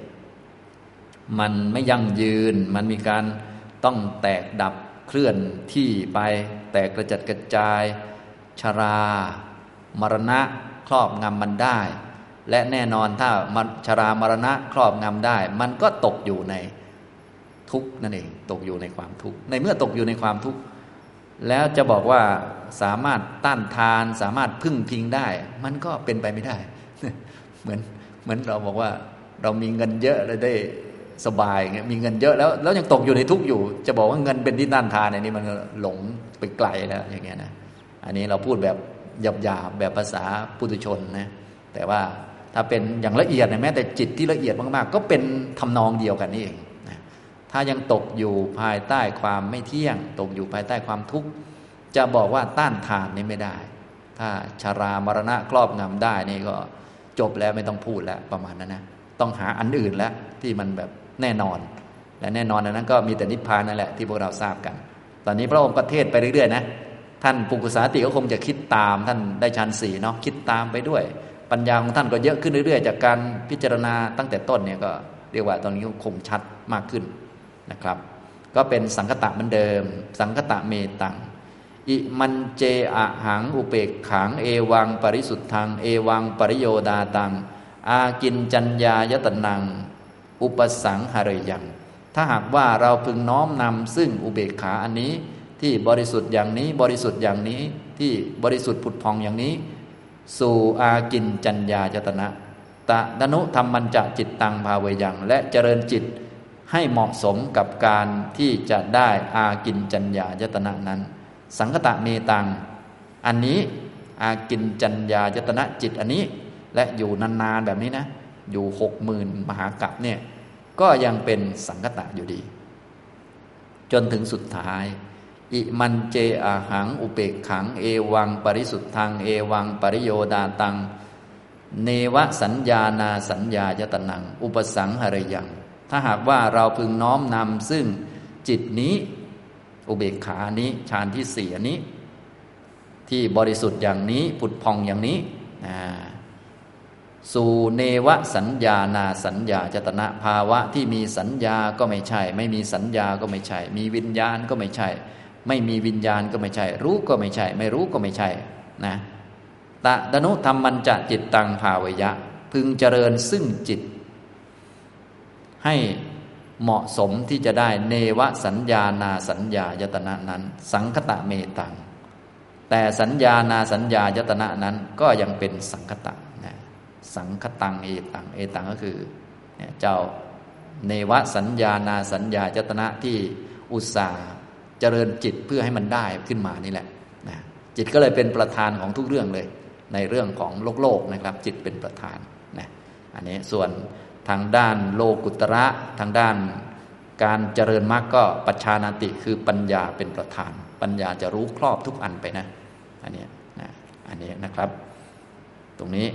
มันไม่ยั่งยืนมันมีการต้องแตกดับเคลื่อนที่ไปแตกกระจัดกระจายชรามรณะครอบงำมันได้และแน่นอนถ้าชรามรณะครอบงำได้มันก็ตกอยู่ใน ทุกข์นั่นเองตกอยู่ในความทุกข์ในเมื่อตกอยู่ในความทุกข์แล้วจะบอกว่าสามารถต้านทานสามารถพึ่งพิงได้มันก็เป็นไปไม่ได้เหมือนเหมือนเราบอกว่าเรามีเงินเยอะเลยได้สบายเงี้ยมีเงินเยอะแล้วแล้วยังตกอยู่ในทุกข์อยู่จะบอกว่าเงินเป็นที่ต้านทานอันนี้มันหลงไปไกลแล้วอย่างเงี้ยนะอันนี้เราพูดแบบหยาบๆแบบภาษาปุถุชนนะแต่ว่าถ้าเป็นอย่างละเอียดนะแม้แต่จิตที่ละเอียดมากๆก็เป็นทำนองเดียวกันนี่เองนะถ้ายังตกอยู่ภายใต้ความไม่เที่ยงตกอยู่ภายใต้ความทุกข์จะบอกว่าต้านทานนี่ไม่ได้ถ้าชรามรณะครอบงำได้นี่ก็จบแล้วไม่ต้องพูดแล้วประมาณนั้นนะต้องหาอันอื่นแล้วที่มันแบบแน่นอนและแน่นอนนั้นก็มีแต่นิพพานนั่นแหละที่พวกเราทราบกันตอนนี้พระองค์ก็เทศไปเรื่อยๆนะท่านปุกุสาติก็คงจะคิดตามท่านได้ฌานสี่เนาะคิดตามไปด้วยปัญญาของท่านก็เยอะขึ้นเรื่อยๆจากการพิจารณาตั้งแต่ต้นเนี่ยก็เรียกว่าตอนนี้คงชัดมากขึ้นนะครับก็เป็นสังคตะเหมือนเดิมสังคตะเมตังอิมันเจอะหังอุเปกขังเอวังปริสุทธังเอวังปริโยดาตังอากินจัญญายตนังอุปสังหะเรยังถ้าหากว่าเราพึงน้อมนำซึ่งอุเบกขาอันนี้ที่บริสุทธิ์อย่างนี้บริสุทธิ์อย่างนี้ที่บริสุทธิ์ผุดพองอย่างนี้สู่อากินจัญญายตนะตะดนุธรรมัญจะจิตตังภาเวยังและเจริญจิตให้เหมาะสมกับการที่จะได้อากินจัญญายตนะนั้นสังคตะเมตังอันนี้อากินจัญญายตนะจิตอันนี้และอยู่นานๆแบบนี้นะอยู่ หกหมื่น มหากัปเนี่ยก็ยังเป็นสังคตะอยู่ดีจนถึงสุดท้ายอิมันเจอะหังอุเปกขังเอวังปริสุทธังเอวังปริโยดาตังเนวสัญญานาสัญญายตนังอุปสังหะเรยังถ้าหากว่าเราพึงน้อมนำซึ่งจิตนี้อุเบกขานี้ฌานที่สี่อันนี้ที่บริสุทธิ์อย่างนี้ผุดพองอย่างนี้นะสู่เนวสัญญานาสัญญาจตนะภาวะที่มีสัญญาก็ไม่ใช่ไม่มีสัญญาก็ไม่ใช่มีวิญญาณก็ไม่ใช่ไม่มีวิญญาณก็ไม่ใช่รู้ก็ไม่ใช่ไม่รู้ก็ไม่ใช่นะตะดนุธรรมัญจะจิตตังภาวยะพึงเจริญซึ่งจิตให้เหมาะสมที่จะได้เนวสัญญานาสัญญายตนะนั้นสังคตะเมตังแต่สัญญานาสัญญายตนะนั้นก็ยังเป็นสังคตะสังคตังเอตังเอตังก็คือเจ้าเนวสัญญานาสัญญายตนะที่อุตส่าห์เจริญจิตเพื่อให้มันได้ขึ้นมานี่แหละนะจิตก็เลยเป็นประธานของทุกเรื่องเลยในเรื่องของโลกโลกนะครับจิตเป็นประธานนะอันนี้ส่วนทางด้านโลกุตระทางด้านการเจริญมรรคก็ปัจฉานาติคือปัญญาเป็นประธานปัญญาจะรู้ครอบทุกอันไปนะอันนี้นะอันนี้นะครับตรงนี้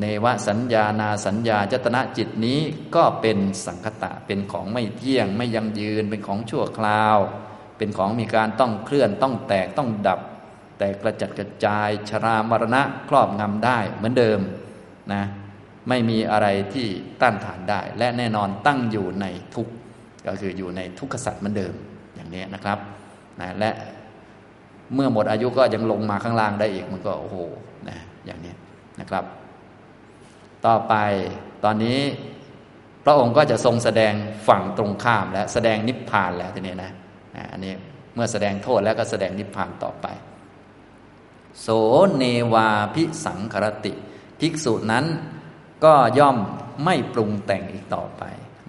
เนวสัญญานาสัญญายตนะจิตนี้ก็เป็นสังคตะเป็นของไม่เที่ยงไม่ยั่งยืนเป็นของชั่วคราวเป็นของมีการต้องเคลื่อนต้องแตกต้องดับแต่กระจัดกระจายชรามรณะครอบงำได้เหมือนเดิมนะไม่มีอะไรที่ต้านทานได้และแน่นอนตั้งอยู่ในทุกข์ก็คืออยู่ในทุกขสัตว์เหมือนเดิมอย่างนี้นะครับนะและเมื่อหมดอายุก็ยังลงมาข้างล่างได้อีกมันก็โอ้โหนะอย่างนี้นะครับต่อไปตอนนี้พระองค์ก็จะทรงแสดงฝั่งตรงข้ามและแสดงนิพพานแล้วทีนี้นะอันนี้เมื่อแสดงโทษแล้วก็แสดงนิพพานต่อไปโสเนวาภิสังขรติภิกษุนั้นก็ย่อมไม่ปรุงแต่งอีกต่อไป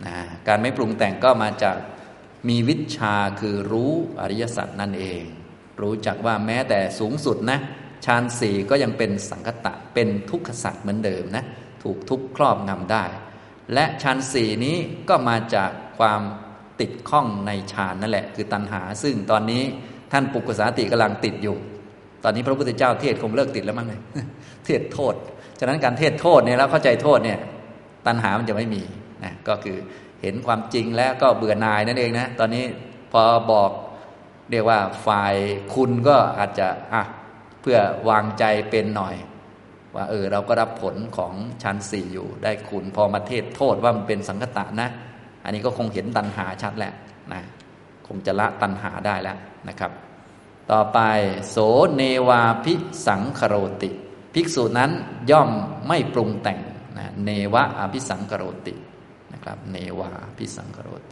นะการไม่ปรุงแต่งก็มาจากมีวิชชาคือรู้อริยสัจนั่นเองรู้จักว่าแม้แต่สูงสุดนะฌานสี่ก็ยังเป็นสังคตะเป็นทุกขสัจเหมือนเดิมนะถูกทุกข์ครอบงำได้และฌานสี่นี้ก็มาจากความติดข้องในฌานนั่นแหละคือตัณหาซึ่งตอนนี้ท่านปุกุสาติกำลังติดอยู่ตอนนี้พระพุทธเจ้าเทศคงเลิกติดแล้วมั้งเลยเทศโทษฉะนั้นการเทศโทษเนี่ยแล้วเข้าใจโทษเนี่ยตัณหามันจะไม่มีนะก็คือเห็นความจริงแล้วก็เบื่อหน่ายนั่นเองนะตอนนี้พอบอกเรียกว่าฝ่ายคุณก็อาจจะอ่ะเพื่อวางใจเป็นหน่อยว่าเออเราก็รับผลของฌานสี่อยู่ได้คุณพอมาเทศโทษว่ามันเป็นสังคตะนะอันนี้ก็คงเห็นตัณหาชัดแหละนะคงจะละตัณหาได้แล้วนะครับต่อไปโสเนวาภิสังขโรติภิกษุนั้นย่อมไม่ปรุงแต่งนะเนวะอภิสังขโรตินะครับเนวาภิสังขโรติ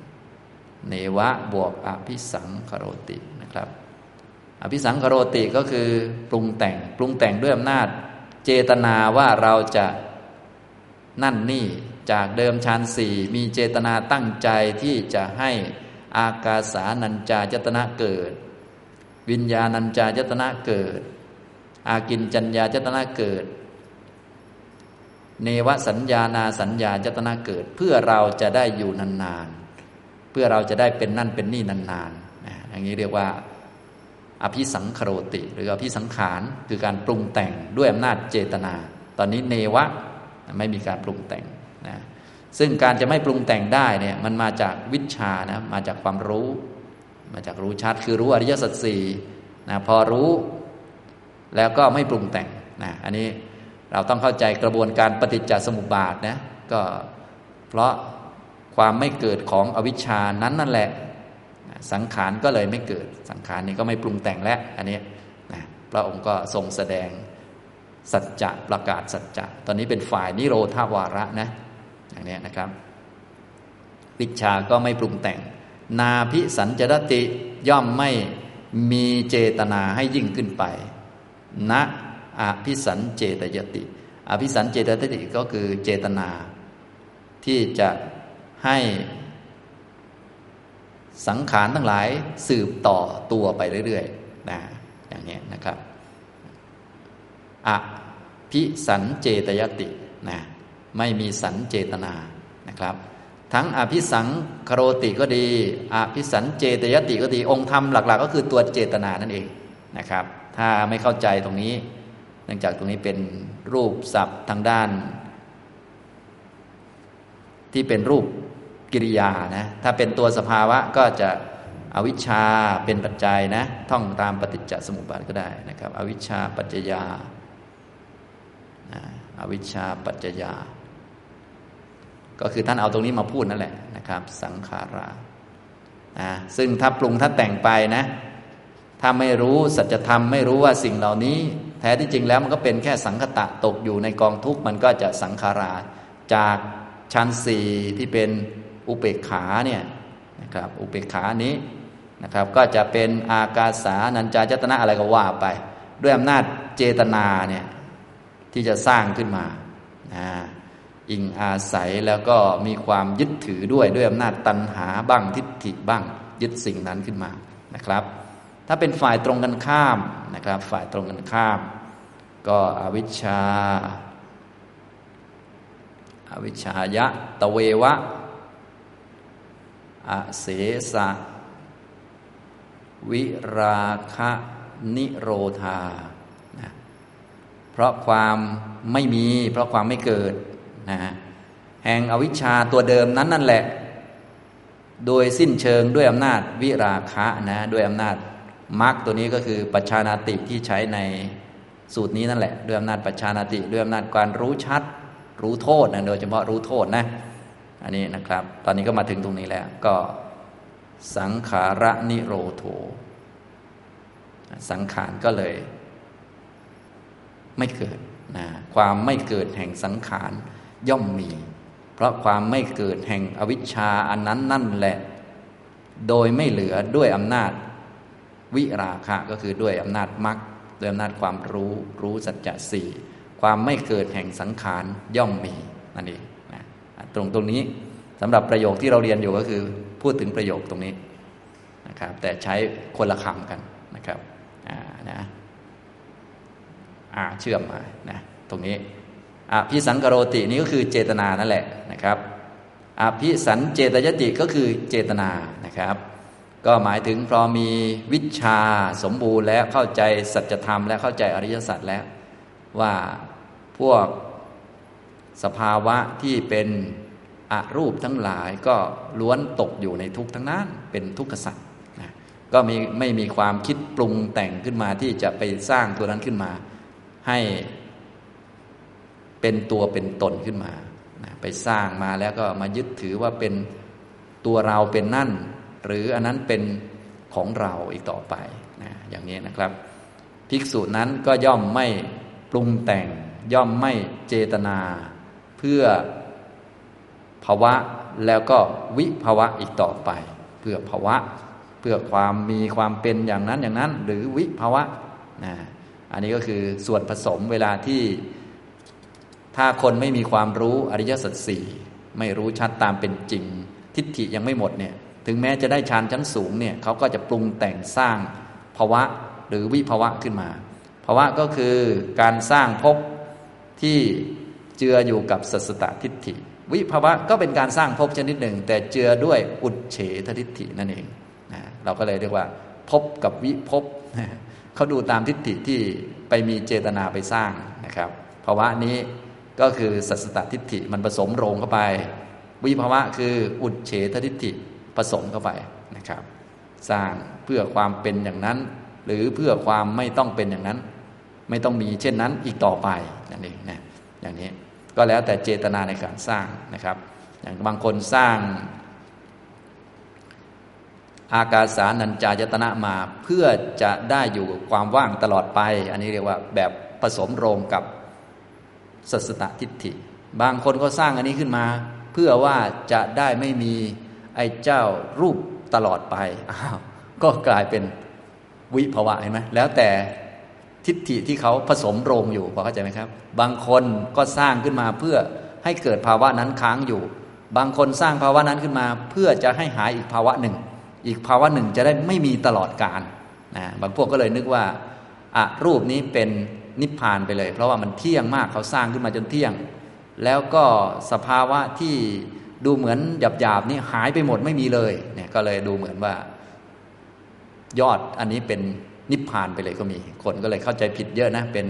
เนวะบวกอภิสังขโรตินะครับอภิสังขโรติก็คือปรุงแต่งปรุงแต่งด้วยอำนาจเจตนาว่าเราจะนั่นนี่จากเดิมฌานสี่มีเจตนาตั้งใจที่จะให้อากาสานัญจายตนะเกิดวิญญาณัญจายตนะเกิดอากิญจัญญายตนะเกิดเนวสัญญานาสัญญายตนะเกิดเพื่อเราจะได้อยู่นานๆเพื่อเราจะได้เป็นนั่นเป็นนี่นานๆอย่างนี้เรียกว่าอภิสังขโรติหรืออภิสังขารคือการปรุงแต่งด้วยอำนาจเจตนาตอนนี้เนวะไม่มีการปรุงแต่งนะซึ่งการจะไม่ปรุงแต่งได้เนี่ยมันมาจากวิชานะมาจากความรู้มาจากรู้ชัดคือรู้อริยสัจสี่นะพอรู้แล้วก็ไม่ปรุงแต่งนะอันนี้เราต้องเข้าใจกระบวนการปฏิจจสมุปบาทนะก็เพราะความไม่เกิดของอวิชชานั้นนั่นแหละสังขารก็เลยไม่เกิดสังขารนี้ก็ไม่ปรุงแต่งแล้วอันนี้นะพระองค์ก็ทรงแสดงสัจจะประกาศสัจจะตอนนี้เป็นฝ่ายนิโรธาวาระนะอย่างนี้นะครับวิชชาก็ไม่ปรุงแต่งนาภิสัญจรติย่อมไม่มีเจตนาให้ยิ่งขึ้นไปนะอภิสัญเจตยติอภิสัญเจตยติก็คือเจตนาที่จะให้สังขารทั้งหลายสืบต่อตัวไปเรื่อยๆนะอย่างนี้นะครับอภิสัญเจตยตินะไม่มีสัญเจตนานะครับทั้งอภิสังขโรติก็ดีอภิสัญเจตยติก็ดีองค์ธรรมหลักๆก็คือตัวเจตนานั่นเองนะครับถ้าไม่เข้าใจตรงนี้เนื่องจากตรงนี้เป็นรูปศัพท์ทางด้านที่เป็นรูปกิริยานะถ้าเป็นตัวสภาวะก็จะอวิชชาเป็นปัจจัยนะท่องตามปฏิจจสมุปบาทก็ได้นะครับอวิชชาปัจจยาอวิชชาปัจจยาก็คือท่านเอาตรงนี้มาพูดนั่นแหละนะครับสังขารานะซึ่งถ้าปรุงถ้าแต่งไปนะถ้าไม่รู้สัจธรรมไม่รู้ว่าสิ่งเหล่านี้แท้ที่จริงแล้วมันก็เป็นแค่สังคตะตกอยู่ในกองทุกข์มันก็จะสังขาราจากชั้นสี่ที่เป็นอุเบกขาเนี่ยนะครับอุเบกขานี้นะครับก็จะเป็นอากาสานัญจายตนะอะไรก็ว่าไปด้วยอำนาจเจตนาเนี่ยที่จะสร้างขึ้นมานะอิงอาศัยแล้วก็มีความยึดถือด้วยด้วยอำนาจตัณหาบ้างทิฏฐิบ้างยึดสิ่งนั้นขึ้นมานะครับถ้าเป็นฝ่ายตรงกันข้ามนะครับฝ่ายตรงกันข้ามก็อวิชชาอวิชชายะตะเววะอเสสะวิราคะนิโรธานะเพราะความไม่มีเพราะความไม่เกิดนะแห่งอวิชชาตัวเดิมนั้นนั่นแหละโดยสิ้นเชิงด้วยอำนาจวิราคะนะด้วยอำนาจมรรคตัวนี้ก็คือปัจฉานาติที่ใช้ในสูตรนี้นั่นแหละด้วยอำนาจปัจฉานาติด้วยอำนาจการรู้ชัดรู้โทษนะโดยเฉพาะรู้โทษนะอันนี้นะครับตอนนี้ก็มาถึงตรงนี้แล้วก็สังขาระนิโรโธสังขารก็เลยไม่เกิดนะความไม่เกิดแห่งสังขารย่อมมีเพราะความไม่เกิดแห่งอวิชชาอันนั้นนั่นแหละโดยไม่เหลือด้วยอำนาจวิราคะก็คือด้วยอำนาจมรรคด้วยอำนาจความรู้รู้สัจจะสี่ความไม่เกิดแห่งสังขารย่อมมีนั่นเองนะตรงตรงนี้สำหรับประโยคที่เราเรียนอยู่ก็คือพูดถึงประโยคตรงนี้นะครับแต่ใช้คนละคำกันนะครับอ่านะอ่าเชื่อมมานะตรงนี้อภิสังขโรตินี้ก็คือเจตนานั่นแหละนะครับอภิสัญเจตยติก็คือเจตนานะครับก็หมายถึงพอมีวิชาสมบูรณ์แล้วเข้าใจสัจธรรมและเข้าใจอริยสัจแล้วว่าพวกสภาวะที่เป็นอรูปทั้งหลายก็ล้วนตกอยู่ในทุกข์ทั้งนั้นเป็นทุกขสัจนะก็มีไม่มีความคิดปรุงแต่งขึ้นมาที่จะไปสร้างตัวนั้นขึ้นมาให้เป็นตัวเป็นตนขึ้นมานะไปสร้างมาแล้วก็มายึดถือว่าเป็นตัวเราเป็นนั่นหรืออันนั้นเป็นของเราอีกต่อไปนะอย่างนี้นะครับภิกษุนั้นก็ย่อมไม่ปรุงแต่งย่อมไม่เจตนาเพื่อภาวะแล้วก็วิภาวะอีกต่อไป เพื่อภาวะเพื่อความมีความเป็นอย่างนั้นอย่างนั้นหรือวิภาวะนะอันนี้ก็คือส่วนผสมเวลาที่ถ้าคนไม่มีความรู้อริยสัจสี่ไม่รู้ชัดตามเป็นจริงทิฏฐิยังไม่หมดเนี่ยถึงแม้จะได้ฌานชั้นสูงเนี่ยเขาก็จะปรุงแต่งสร้างภวะหรือวิภวะขึ้นมาภวะก็คือการสร้างภพที่เจืออยู่กับสัสตทิฏฐิวิภวะก็เป็นการสร้างภพชนิดหนึ่งแต่เจือด้วยอุจเฉททิฏฐินั่นเองนะเราก็เลยเรียกว่าภพกับวิภพเขาดูตามทิฏฐิที่ไปมีเจตนาไปสร้างนะครับภวะนี้ก็คือสัสตทิฏฐิมันผสมโรงเข้าไปวิภวะคืออุจเฉททิฏฐิผสมเข้าไปนะครับสร้างเพื่อความเป็นอย่างนั้นหรือเพื่อความไม่ต้องเป็นอย่างนั้นไม่ต้องมีเช่นนั้นอีกต่อไปนั่นเองนะอย่างนี้ก็แล้วแต่เจตนาในการสร้างนะครับอย่างบางคนสร้างอากาสานัญจายตนะมาเพื่อจะได้อยู่กับความว่างตลอดไปอันนี้เรียกว่าแบบผสมโรงกับสัสตทิฏฐิบางคนก็สร้างอันนี้ขึ้นมาเพื่อว่าจะได้ไม่มีไอ้เจ้ารูปตลอดไปอ้าวก็กลายเป็นวิภวะเห็นไหมแล้วแต่ทิฏฐิที่เขาผสมโรงอยู่พอเข้าใจไหมครับบางคนก็สร้างขึ้นมาเพื่อให้เกิดภาวะนั้นค้างอยู่บางคนสร้างภาวะนั้นขึ้นมาเพื่อจะให้หายอีกภาวะหนึ่งอีกภาวะหนึ่งจะได้ไม่มีตลอดกาลนะบางพวกก็เลยนึกว่าอรูปนี้เป็นนิพพานไปเลยเพราะว่ามันเที่ยงมากเขาสร้างขึ้นมาจนเที่ยงแล้วก็สภาวะที่ดูเหมือนหยาบๆนี่หายไปหมดไม่มีเลยเนี่ยก็เลยดูเหมือนว่ายอดอันนี้เป็นนิพพานไปเลยก็มีคนก็เลยเข้าใจผิดเยอะนะเป็น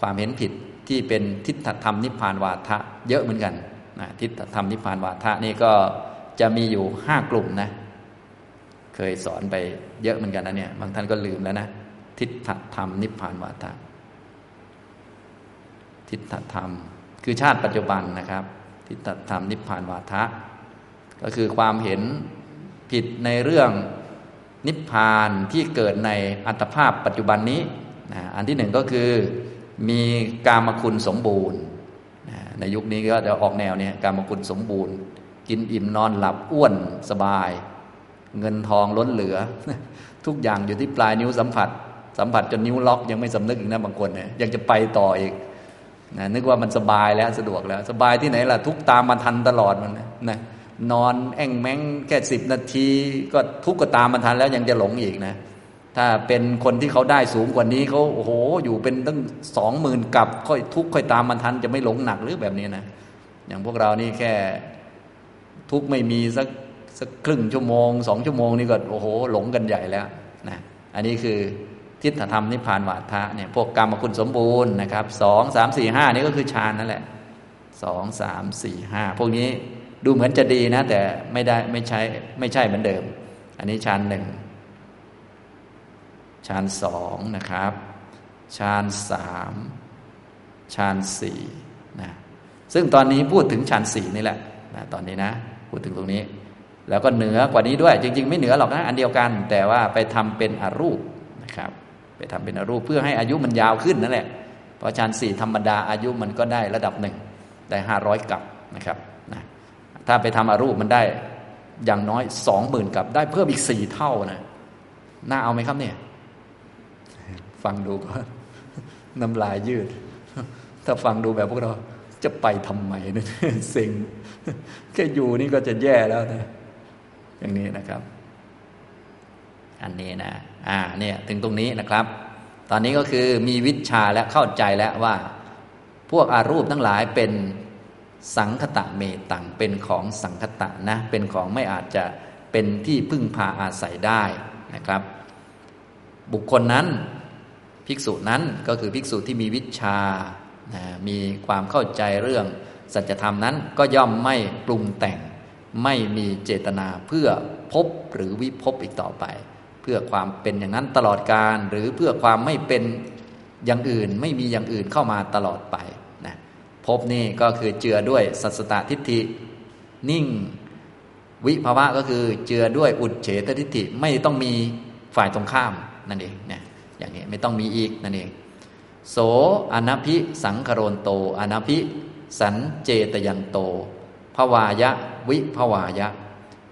ความเห็นผิดที่เป็นทิฏฐธรรมนิพพานวาทะเยอะเหมือนกันนะทิฏฐธรรมนิพพานวาทะนี่ก็จะมีอยู่ห้ากลุ่มนะเคยสอนไปเยอะเหมือนกันนะเนี่ยบางท่านก็ลืมแล้วนะทิฏฐธรรมนิพพานวาทะทิฏฐธรรมคือชาติปัจจุบันนะครับทิฏฐธรรมนิพพานวาทะก็คือความเห็นผิดในเรื่องนิพพานที่เกิดในอัตภาพปัจจุบันนี้นะอันที่หนึ่งก็คือมีกามคุณสมบูรณ์นะในยุคนี้ก็จะออกแนวนี้กามคุณสมบูรณ์กินอิ่มนอนหลับอ้วนสบายเงินทองล้นเหลือทุกอย่างอยู่ที่ปลายนิ้วสัมผัสสัมผัสจนนิ้วล็อกยังไม่สำนึกอีกนะบางคนเนี่ยยังจะไปต่ออีกนะนึกว่ามันสบายแล้วสะดวกแล้วสบายที่ไหนล่ะทุกตามมาทันตลอดมันนะนอนแอ่งแม้งแค่สิบนาทีก็ทุกข์ก็ตามมาทันแล้วยังจะหลงอีกนะถ้าเป็นคนที่เขาได้สูงกว่านี้เขาโอ้โหอยู่เป็นตั้งสองหมื่นกับค่อยทุกข์ค่อยตามมาทันจะไม่หลงหนักหรือแบบนี้นะอย่างพวกเรานี่แค่ทุกข์ไม่มีสักสักครึ่งชั่วโมงสองชั่วโมงนี่ก็โอ้โหหลงกันใหญ่แล้วนะอันนี้คือทิฏฐธรรมนิพพานวาทะเนี่ยพวกกรรมคุณสมบูรณ์นะครับสองสามสี่ห้านี่ก็คือฌานนั่นแหละสองสามสี่ห้าพวกนี้ดูเหมือนจะดีนะแต่ไม่ได้ไม่ใช่ไม่ใช่เหมือนเดิมอันนี้ฌานหนึ่งฌานสองนะครับฌานสามฌานสี่นะซึ่งตอนนี้พูดถึงฌานสี่นี่แหละนะตอนนี้นะพูดถึงตรงนี้แล้วก็เหนือกว่านี้ด้วยจริงๆไม่เหนือหรอกนะอันเดียวกันแต่ว่าไปทำเป็นอรูปนะครับไปทำเป็นอรูปเพื่อให้อายุมันยาวขึ้นนั่นแหละเพราะฌานสี่ธรรมดาอายุมันก็ได้ระดับหนึ่งได้ห้าร้อยกัปนะครับถ้าไปทำอรูปมันได้อย่างน้อย สองหมื่น กับได้เพิ่มอีกสี่เท่านะน่าเอาไหมครับเนี่ยฟังดูก็น้ำลายยืดถ้าฟังดูแบบพวกเราจะไปทำไมเนี่ยเซ็งแค่อยู่นี่ก็จะแย่แล้วนะอย่างนี้นะครับอันนี้นะอ่าเนี่ยถึงตรงนี้นะครับตอนนี้ก็คือมีวิชาและเข้าใจแล้วว่าพวกอรูปทั้งหลายเป็นสังคตะเมตังเป็นของสังคตะนะเป็นของไม่อาจจะเป็นที่พึ่งพาอาศัยได้นะครับบุคคลนั้นภิกษุนั้นก็คือภิกษุที่มีวิชชานะมีความเข้าใจเรื่องสัจธรรมนั้นก็ย่อมไม่ปรุงแต่งไม่มีเจตนาเพื่อภพหรือวิภพอีกต่อไปเพื่อความเป็นอย่างนั้นตลอดกาลหรือเพื่อความไม่เป็นอย่างอื่นไม่มีอย่างอื่นเข้ามาตลอดไปภพนี่ก็คือเจือด้วยสัสตทิฏฐินิ่งวิภวะก็คือเจือด้วยอุจเฉททิฏฐิไม่ต้องมีฝ่ายตรงข้ามนั่นเองนะอย่างนี้ไม่ต้องมีอีกนั่นเองโสอนัพพิสังคโรนโตอนัพพิสัญเจตยันโตภวายะวิภวายะ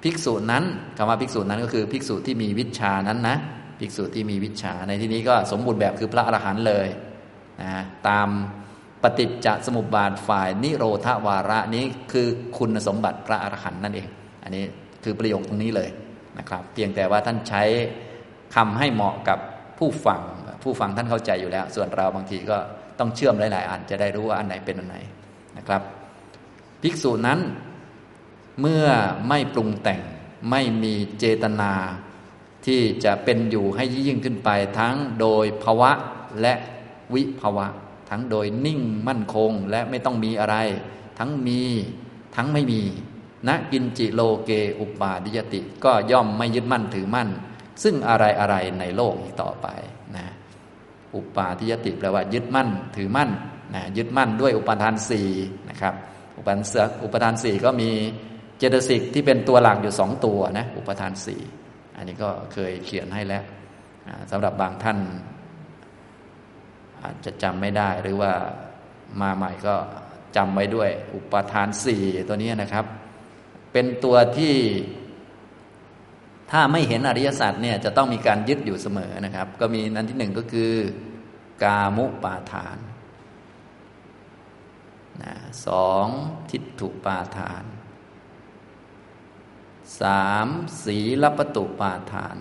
ภิกษุนั้นคำว่าภิกษุนั้นก็คือภิกษุที่มีวิชานั้นนะภิกษุที่มีวิชาในที่นี้ก็สมบูรณ์แบบคือพระอรหันต์เลยนะตามปฏิจจสมุปบาทฝ่ายนิโรธวาระนี้คือคุณสมบัติพระอรหันต์นั่นเองอันนี้คือประโยคตรงนี้เลยนะครับเพียงแต่ว่าท่านใช้คำให้เหมาะกับผู้ฟังผู้ฟังท่านเข้าใจอยู่แล้วส่วนเราบางทีก็ต้องเชื่อมหลายๆอันจะได้รู้ว่าอันไหนเป็นอันไหนนะครับภิกษุนั้นเมื่อไม่ปรุงแต่งไม่มีเจตนาที่จะเป็นอยู่ให้ยิ่งขึ้นไปทั้งโดยภวะและวิภวะทั้งโดยนิ่งมั่นคงและไม่ต้องมีอะไรทั้งมีทั้งไม่มีนะกินจิโลเกอุปาทิยติก็ย่อมไม่ยึดมั่นถือมั่นซึ่งอะไรอะไรในโลกอีกต่อไปนะอุปาทิยติแปลว่ายึดมั่นถือมั่นนะยึดมั่นด้วยอุปาทานสี่นะครับอุปาทานเสือกอุปาทานสี่ก็มีเจตสิกที่เป็นตัวหลักอยู่สองตัวนะอุปาทานสี่อันนี้ก็เคยเขียนให้แล้วสำหรับบางท่านอาจจะจำไม่ได้หรือว่ามาใหม่ก็จำไว้ด้วยอุปาทานสี่ตัวนี้นะครับเป็นตัวที่ถ้าไม่เห็นอริยสัจเนี่ยจะต้องมีการยึดอยู่เสมอนะครับก็มีอันที่หนึ่งก็คือกามุปาทานนะสองทิฏฐุปาทานสามสีลปตุปาทาน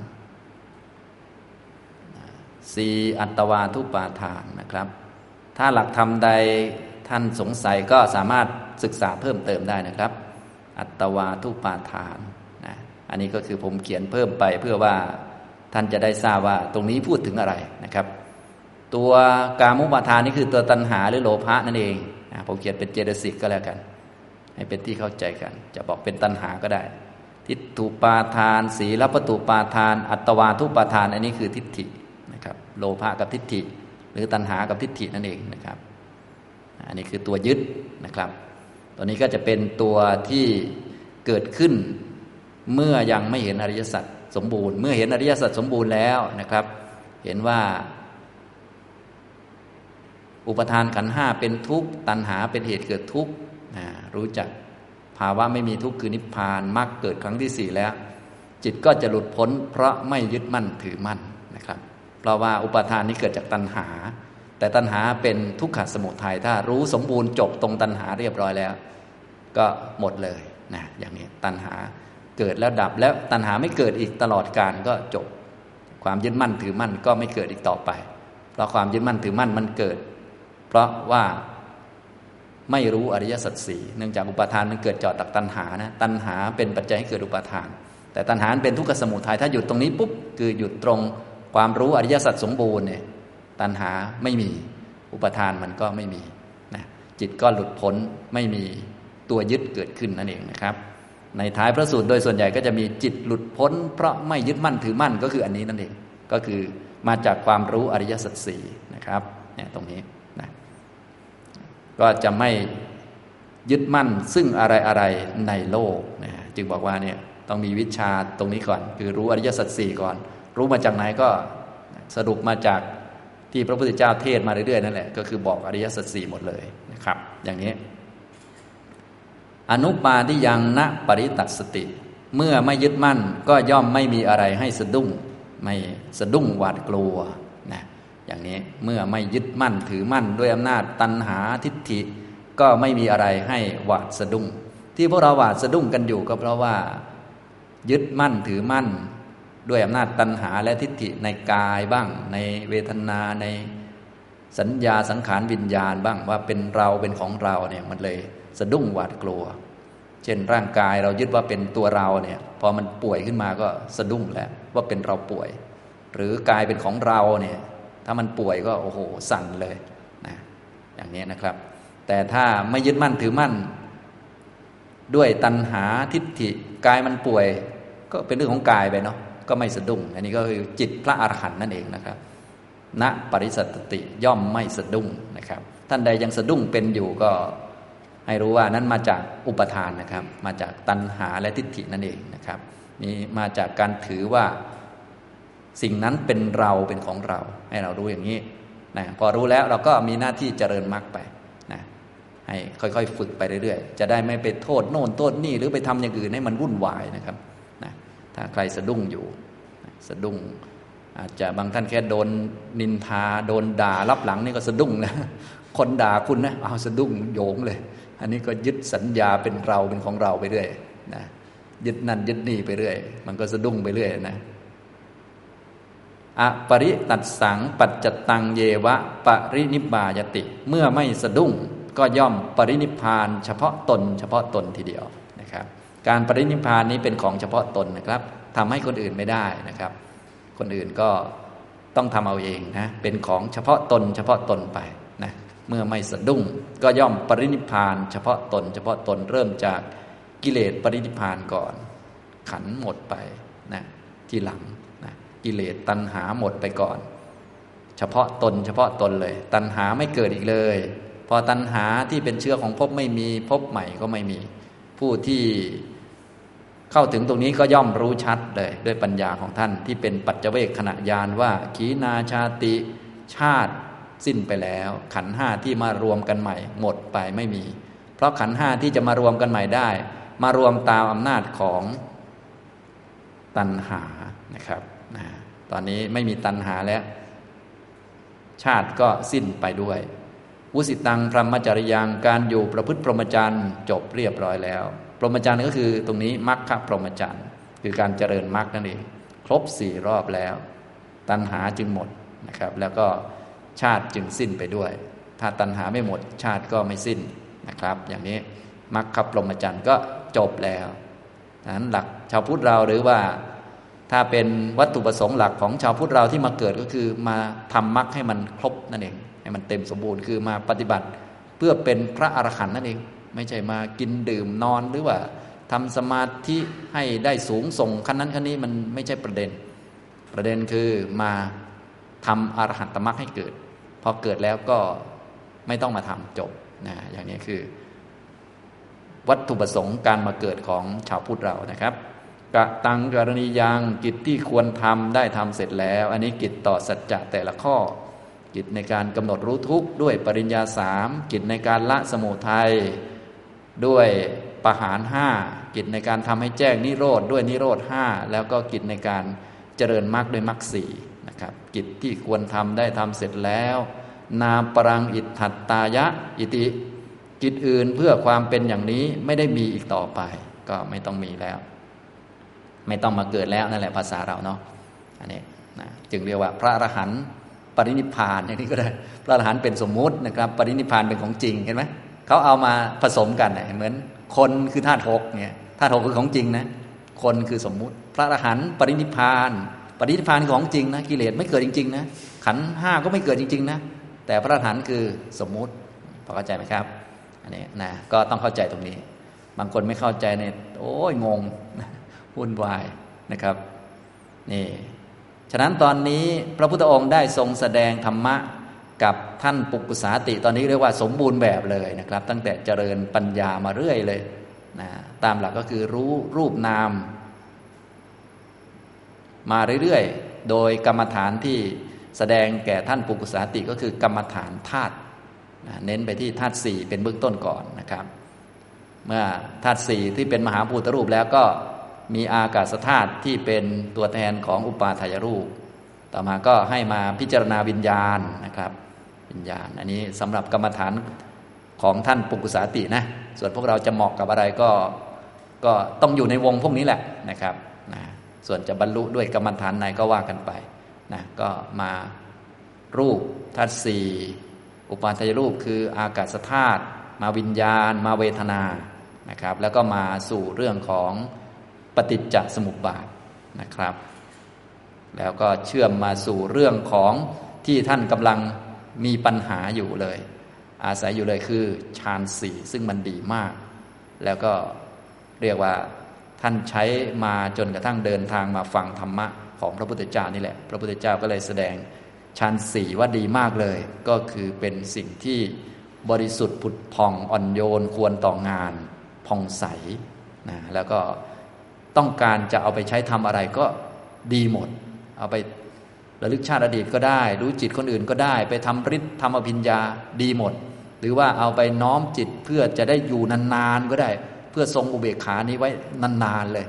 สี่อัตวาทุปาทานนะครับถ้าหลักธรรมใดท่านสงสัยก็สามารถศึกษาเพิ่มเติมได้นะครับอัตวาทุปาทานนะอันนี้ก็คือผมเขียนเพิ่มไปเพื่อว่าท่านจะได้ทราบว่าตรงนี้พูดถึงอะไรนะครับตัวกามุปาทานนี่คือตัวตัณหาหรือโลภะนั่นเองนะผมเขียนเป็นเจตสิกก็แล้วกันให้เป็นที่เข้าใจกันจะบอกเป็นตัณหาก็ได้ทิฏฐุปาทานสีลปตุปาทานอัตวาทุปาทานอันนี้คือทิฏฐินะครับโลภะกับทิฏฐิหรือตัณหากับทิฏฐินั่นเองนะครับอันนี้คือตัวยึดนะครับตัวนี้ก็จะเป็นตัวที่เกิดขึ้นเมื่อยังไม่เห็นอริยสัจสมบูรณ์เมื่อเห็นอริยสัจสมบูรณ์แล้วนะครับเห็นว่าอุปทานขันธ์ห้าเป็นทุกข์ตัณหาเป็นเหตุเกิดทุกข์รู้จักภาวะไม่มีทุกข์คือนิพพานมรรคเกิดครั้งที่สี่แล้วจิตก็จะหลุดพ้นเพราะไม่ยึดมั่นถือมั่นนะครับเพราะว่าอุปาทานนี้เกิดจากตัณหาแต่ตัณหาเป็นทุกขสมุทัยถ้ารู้สมบูรณ์จบตรงตัณหาเรียบร้อยแล้วก็หมดเลยนะอย่างนี้ตัณหาเกิดแล้วดับแล้วตัณหาไม่เกิดอีกตลอดกาลก็จบความยึดมั่นถือมั่นก็ไม่เกิดอีกต่อไปเพราะความยึดมั่นถือมั่นมันเกิดเพราะว่าไม่รู้อริยสัจสี่เนื่องจากอุปาทานมันเกิดจากตัณหานะตัณหาเป็นปัจจัยให้เกิดอุปาทานแต่ตัณหาเป็นทุกขสมุทัยถ้าหยุดตรงนี้ปุ๊บคือหยุดตรงความรู้อริยสัจสมบูรณ์เนี่ยตัณหาไม่มีอุปาทานมันก็ไม่มีนะจิตก็หลุดพ้นไม่มีตัวยึดเกิดขึ้นนั่นเองนะครับในท้ายพระสูตรโดยส่วนใหญ่ก็จะมีจิตหลุดพ้นเพราะไม่ยึดมั่นถือมั่นก็คืออันนี้นั่นเองก็คือมาจากความรู้อริยสัจสี่นะครับเนี่ยตรงนี้นะก็จะไม่ยึดมั่นซึ่งอะไรอะไรในโลกนะจึงบอกว่าเนี่ยต้องมีวิชาตรงนี้ก่อนคือรู้อริยสัจสี่ก่อนรู้มาจากไหนก็สรุปมาจากที่พระพุทธเจ้าเทศมาเรื่อยๆนั่นแหละก็คือบอกอริยสัจสี่หมดเลยนะครับอย่างนี้อนุปาทิยังนะปริตัสสติเมื่อไม่ยึดมั่นก็ย่อมไม่มีอะไรให้สะดุ้งไม่สะดุ้งหวาดกลัวนะอย่างนี้เมื่อไม่ยึดมั่นถือมั่นด้วยอำนาจตัณหาทิฏฐิก็ไม่มีอะไรให้หวาดสะดุ้งที่พวกเราหวาดสะดุ้งกันอยู่ก็เพราะว่ายึดมั่นถือมั่นด้วยอำนาจตัณหาและทิฏฐิในกายบ้างในเวทนาในสัญญาสังขารวิญญาณบ้างว่าเป็นเราเป็นของเราเนี่ยมันเลยสะดุ้งหวาดกลัวเช่นร่างกายเรายึดว่าเป็นตัวเราเนี่ยพอมันป่วยขึ้นมาก็สะดุ้งแล้วว่าเป็นเราป่วยหรือกายเป็นของเราเนี่ยถ้ามันป่วยก็โอ้โหสั่นเลยนะอย่างนี้นะครับแต่ถ้าไม่ยึดมั่นถือมั่นด้วยตัณหาทิฏฐิกายมันป่วยก็เป็นเรื่องของกายไปเนาะก็ไม่สะดุ้งอันนี้ก็คือจิตพระอรหันต์นั่นเองนะครับณปริสัตติย่อมไม่สะดุ้งนะครับท่านใดยังสะดุ้งเป็นอยู่ก็ให้รู้ว่านั้นมาจากอุปาทานนะครับมาจากตัณหาและทิฏฐินั่นเองนะครับนี่มาจากการถือว่าสิ่งนั้นเป็นเราเป็นของเราให้เรารู้อย่างนี้นะพอรู้แล้วเราก็มีหน้าที่เจริญมรรคไปนะ ให้ค่อยๆฝึกไปเรื่อยๆจะได้ไม่ไปโทษโน่นโทษนี่หรือไปทำอย่างอื่นให้มันวุ่นวายนะครับนะถ้าใครสะดุ้งอยู่สะดุ้งอาจจะบางท่านแค่โดนนินทาโดนด่ารับหลังนี่ก็สะดุ้งนะคนด่าคุณนะเอาสะดุ้งโยงเลยอันนี้ก็ยึดสัญญาเป็นเราเป็นของเราไปเรื่อยนะยึดนั่นยึดนี่ไปเรื่อยมันก็สะดุ้งไปเรื่อยนะอปริตัสสังปัจจตังเยวะปรินิบายติเมื่อไม่สะดุ้งก็ย่อมปรินิพพานเฉพาะตนเฉพาะตนทีเดียวนะครับการปรินิพพานนี้เป็นของเฉพาะตนนะครับทำให้คนอื่นไม่ได้นะครับคนอื่นก็ต้องทำเอาเองนะเป็นของเฉพาะตนเฉพาะตนไปนะเมื่อไม่สะดุ้งก็ย่อมปรินิพพานเฉพาะตนเฉพาะตนเริ่มจากกิเลสปรินิพพานก่อนขันหมดไปนะทีหลังนะกิเลสตัณหาหมดไปก่อนเฉพาะตนเฉพาะตนเลยตัณหาไม่เกิดอีกเลยพอตัณหาที่เป็นเชื้อของภพไม่มีภพใหม่ก็ไม่มีผู้ที่เข้าถึงตรงนี้ก็ย่อมรู้ชัดเลยด้วยปัญญาของท่านที่เป็นปัจเจเวคขณะญาณว่าขีณาชาติชาติสิ้นไปแล้วขันธ์ห้าที่มารวมกันใหม่หมดไปไม่มีเพราะขันธ์ห้าที่จะมารวมกันใหม่ได้มารวมตามอำนาจของตัณหานะครับนะตอนนี้ไม่มีตัณหาแล้วชาติก็สิ้นไปด้วยวุสิตังพรหมจริยังการอยู่ประพฤติพรหมจรรย์จบเรียบร้อยแล้วพรหมจรรย์ก็คือตรงนี้มรรคพรหมจรรย์คือการเจริญมรรคนั่นเองครบสี่รอบแล้วตัณหาจึงหมดนะครับแล้วก็ชาติจึงสิ้นไปด้วยถ้าตัณหาไม่หมดชาติก็ไม่สิ้นนะครับอย่างนี้มรรคพรหมจรรย์ก็จบแล้วดังนั้นหลักชาวพุทธเราหรือว่าถ้าเป็นวัตถุประสงค์หลักของชาวพุทธเราที่มาเกิดก็คือมาทำมรรคให้มันครบนั่นเองให้มันเต็มสมบูรณ์คือมาปฏิบัติเพื่อเป็นพระอรหันต์นั่นเองไม่ใช่มากินดื่มนอนหรือว่าทำสมาธิให้ได้สูงส่งขั้นนั้นขั้นนี้มันไม่ใช่ประเด็นประเด็นคือมาทำอรหันตมรรคให้เกิดพอเกิดแล้วก็ไม่ต้องมาทำจบนะอย่างนี้คือวัตถุประสงค์การมาเกิดของชาวพุทธเรานะครับกะตังกรณียังกิจที่ควรทำได้ทำเสร็จแล้วอันนี้กิจต่อสัจจะแต่ละข้อกิจในการกำหนดรู้ทุกข์ด้วยปริญญาสามกิจในการละสมุทัยด้วยปหานห้ากิจในการทำให้แจ้งนิโรธด้วยนิโรธห้าแล้วก็กิจในการเจริญมรรคด้วยมรรคสี่นะครับกิจที่ควรทำได้ทำเสร็จแล้วนามปรังอิทธัตตายะอิติกิจอื่นเพื่อความเป็นอย่างนี้ไม่ได้มีอีกต่อไปก็ไม่ต้องมีแล้วไม่ต้องมาเกิดแล้วนั่นแหละภาษาเราเนาะอันนี้นะจึงเรียกว่าพระอรหันต์ปรินิพพานอย่างนี้ก็ได้พระอรหันต์เป็นสมมุตินะครับปรินิพพานเป็นของจริงเห็นไหมเขาเอามาผสมกันเหมือนคนคือธาตุหกเนี่ยธาตุหกคือของจริงนะคนคือสมมุติพระอรหันต์ปรินิพพานปรินิพพานของจริงนะกิเลสไม่เกิดจริงๆนะขันธ์ห้าก็ไม่เกิดจริงๆนะแต่พระอรหันต์คือสมมุติพอเข้าใจไหมครับอันนี้นะก็ต้องเข้าใจตรงนี้บางคนไม่เข้าใจเนี่ยโอ้ยงงวุ่นวายนะครับนี่ฉะนั้นตอนนี้พระพุทธองค์ได้ทรงแสดงธรรมะกับท่านปุกกุสาติตอนนี้เรียกว่าสมบูรณ์แบบเลยนะครับตั้งแต่เจริญปัญญามาเรื่อยเลยนะตามหลักก็คือรู้รูปนามมาเรื่อยๆโดยกรรมฐานที่แสดงแก่ท่านปุกกุสาติก็คือกรรมฐานธาตุนะเน้นไปที่ธาตุสี่เป็นเบื้องต้นก่อนนะครับเมื่อธาตุสี่ที่เป็นมหาภูตรูปแล้วก็มีอากาศธาตุที่เป็นตัวแทนของอุปาทายรูปต่อมาก็ให้มาพิจารณาวิญญาณนะครับวิญญาณอันนี้สำหรับกรรมฐานของท่านปุกกุสาตินะส่วนพวกเราจะเหมาะกับอะไรก็ก็ต้องอยู่ในวงพวกนี้แหละนะครับนะส่วนจะบรรลุด้วยกรรมฐานไหนก็ว่ากันไปนะก็มารูปธาตุสี่อุปาทายรูปคืออากาศธาตุมาวิญญาณมาเวทนานะครับแล้วก็มาสู่เรื่องของปฏิจจสมุปบาทนะครับแล้วก็เชื่อมมาสู่เรื่องของที่ท่านกำลังมีปัญหาอยู่เลยอาศัยอยู่เลยคือฌานสี่ซึ่งมันดีมากแล้วก็เรียกว่าท่านใช้มาจนกระทั่งเดินทางมาฟังธรรมะของพระพุทธเจ้านี่แหละพระพุทธเจ้าก็เลยแสดงฌานสี่ว่าดีมากเลยก็คือเป็นสิ่งที่บริสุทธิ์ผุดผ่องอ่อนโยนควรต่องานผ่องใสนะแล้วก็ต้องการจะเอาไปใช้ทำอะไรก็ดีหมดเอาไประลึกชาติอดีตก็ได้รู้จิตคนอื่นก็ได้ไปทำฤทธิ์ทำอภิญญาดีหมด หรือว่าเอาไปน้อมจิตเพื่อจะได้อยู่นานๆก็ได้เพื่อทรงอุเบกขานี้ไว้นานๆเลย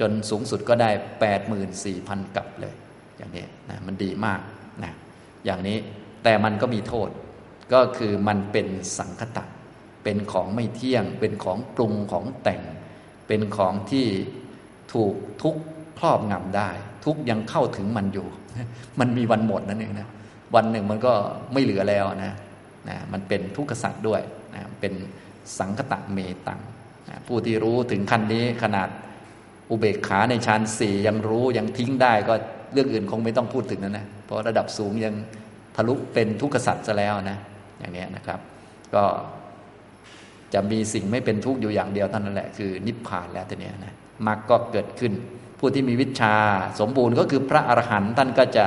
จนสูงสุดก็ได้ แปดหมื่นสี่พัน กับเลยอย่างนี้นะมันดีมากนะอย่างนี้แต่มันก็มีโทษก็คือมันเป็นสังคตะเป็นของไม่เที่ยงเป็นของปรุงของแต่งเป็นของที่ถูกทุกข์ครอบงำได้ทุกข์ยังเข้าถึงมันอยู่มันมีวันหมดนั่นเองนะวันหนึ่งมันก็ไม่เหลือแล้วนะนะมันเป็นทุกขสัตว์ด้วยนะเป็นสังคตะเมตังนะผู้ที่รู้ถึงขั้นนี้ขนาดอุเบกขาในฌานสี่ยังรู้ยังทิ้งได้ก็เรื่องอื่นคงไม่ต้องพูดถึงนะนะเพราะระดับสูงยังทะลุเป็นทุกขสัตว์ซะแล้วนะอย่างนี้นะครับก็จะมีสิ่งไม่เป็นทุกข์อยู่อย่างเดียวเท่านั้นแหละคือนิพพานแล้วทีนี้นะมรรคก็เกิดขึ้นผู้ที่มีวิชาสมบูรณ์ก็คือพระอรหันต์ท่านก็จะ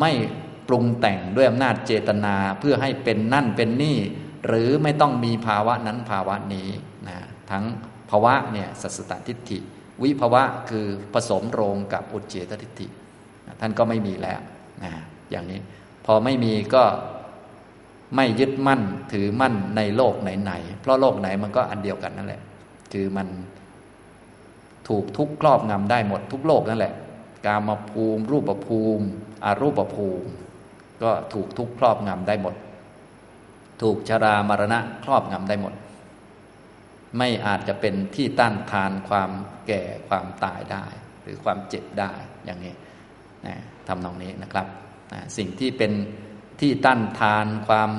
ไม่ปรุงแต่งด้วยอำนาจเจตนาเพื่อให้เป็นนั่นเป็นนี่หรือไม่ต้องมีภาวะนั้นภาวะนี้นะทั้งภวะเนี่ยสัสสตทิฏฐิวิภวะคือผสมโรงกับอุจเฉททิฏฐิท่านก็ไม่มีแล้วนะอย่างนี้พอไม่มีก็ไม่ยึดมั่นถือมั่นในโลกไหนๆเพราะโลกไหนมันก็อันเดียวกันนั่นแหละคือมันถูกทุกข์ครอบงำได้หมดทุกโลกนั่นแหละกามภูมิรูปภูมิอรูปภูมิก็ถูกทุกข์ครอบงำได้หมดถูกชรามรณะครอบงำได้หมดไม่อาจจะเป็นที่ต้านทานความแก่ความตายได้หรือความเจ็บได้อย่างนี้นะทำนองนี้นะครับนะสิ่งที่เป็นที่ต้านทานความ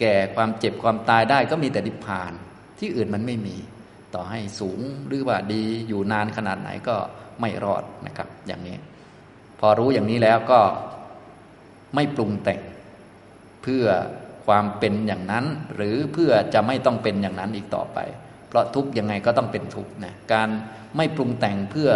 แก่ความเจ็บความตายได้ก็มีแต่นิพพานที่อื่นมันไม่มีต่อให้สูงหรือว่าดีอยู่นานขนาดไหนก็ไม่รอดนะครับอย่างนี้พอรู้อย่างนี้แล้วก็ไม่ปรุงแต่งเพื่อความเป็นอย่างนั้นหรือเพื่อจะไม่ต้องเป็นอย่างนั้นอีกต่อไปเพราะทุกข์ยังไงก็ต้องเป็นทุกข์นะการไม่ปรุงแต่งเพื่อ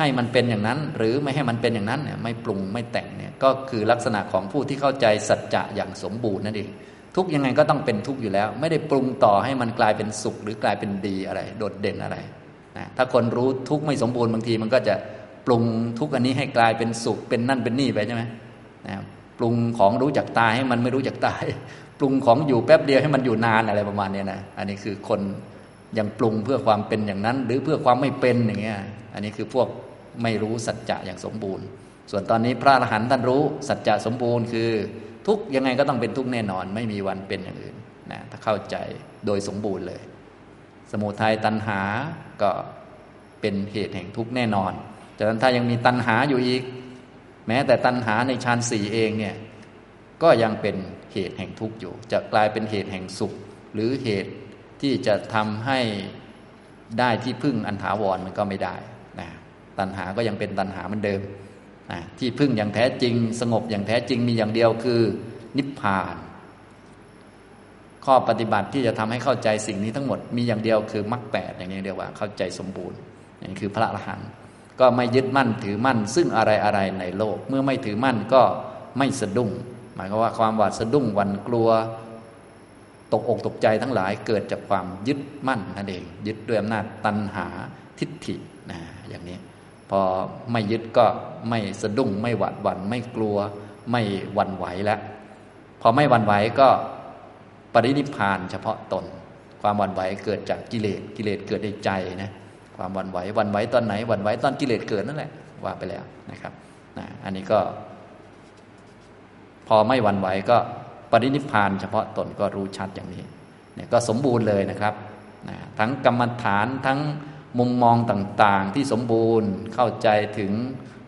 ให้มันเป็นอย่างนั้นหรือไม่ให้มันเป็นอย่างนั้นเนี่ยไม่ปรุงไม่แต่งเนี่ยก็คือลักษณะของผู้ที่เข้าใจสัจจะอย่างสมบูรณ์นั่นเองทุกยังไงก็ต้องเป็นทุกอยู่แล้วไม่ได้ปรุงต่อให้มันกลายเป็นสุขหรือกลายเป็นดีอะไรโดดเด่นอะไรนะถ้าคนรู้ทุกไม่สมบูรณ์บางทีมันก็จะปรุงทุกอันนี้ให้กลายเป็นสุขเป็นนั่นเป็นนี่ไปใช่ไหมนะปรุงของรู้จักตายให้มันไม่รู้จักตายปรุงของอยู่แป๊บเดียวให้มันอยู่นานอะไรประมาณนี้นะอันนี้คือคนยังปรุงเพื่อความเป็นอย่างนั้นหรือเพื่อความไม่เป็นอย่างเงี้ยอันนี้คือพวกไม่รู้สัจจะอย่างสมบูรณ์ส่วนตอนนี้พระอรหันต์ท่านรู้สัจจะสมบูรณ์คือทุกยังไงก็ต้องเป็นทุกแน่นอนไม่มีวันเป็นอย่างอื่นนะถ้าเข้าใจโดยสมบูรณ์เลยสมุทัยตัณหาก็เป็นเหตุแห่งทุกแน่นอนฉะนั้นถ้ายังมีตัณหาอยู่อีกแม้แต่ตัณหาในฌานสี่เองเนี่ยก็ยังเป็นเหตุแห่งทุกข์อยู่จะกลายเป็นเหตุแห่งสุขหรือเหตุที่จะทำให้ได้ที่พึ่งอันถาวรมันก็ไม่ได้นะตัณหาก็ยังเป็นตัณหาเหมือนเดิมนะที่พึ่งอย่างแท้จริงสงบอย่างแท้จริงมีอย่างเดียวคือนิพพานข้อปฏิบัติที่จะทำให้เข้าใจสิ่งนี้ทั้งหมดมีอย่างเดียวคือมรรคแปดอย่างนี้เรียกว่าเข้าใจสมบูรณ์นี่คือพระอรหันต์ก็ไม่ยึดมั่นถือมั่นซึ่งอะไรอะไรในโลกเมื่อไม่ถือมั่นก็ไม่สะดุ้งหมายความว่าความหวาดสะดุ้งหวั่นกลัวตกอกตกใจทั้งหลายเกิดจากความยึดมั่นนั่นเองยึดด้วยอำนาจตัณหาทิฏฐินะอย่างนี้พอไม่ยึดก็ไม่สะดุ้งไม่หวาดหวั่นไม่กลัวไม่หวั่นไหวแล้วพอไม่หวั่นไหวก็ปรินิพพานเฉพาะตนความหวั่นไหวเกิดจากกิเลสกิเลสเกิดในใจนะความหวั่นไหวหวั่นไหวตอนไหนหวั่นไหวตอนกิเลสเกิดนั่นแหละว่าไปแล้วนะครับนะอันนี้ก็พอไม่หวั่นไหวก็ปรินิพพานเฉพาะตนก็รู้ชัดอย่างนี้เนี่ยก็สมบูรณ์เลยนะครับนะทั้งกรรมฐานทั้งมุมมองต่างๆที่สมบูรณ์เข้าใจถึง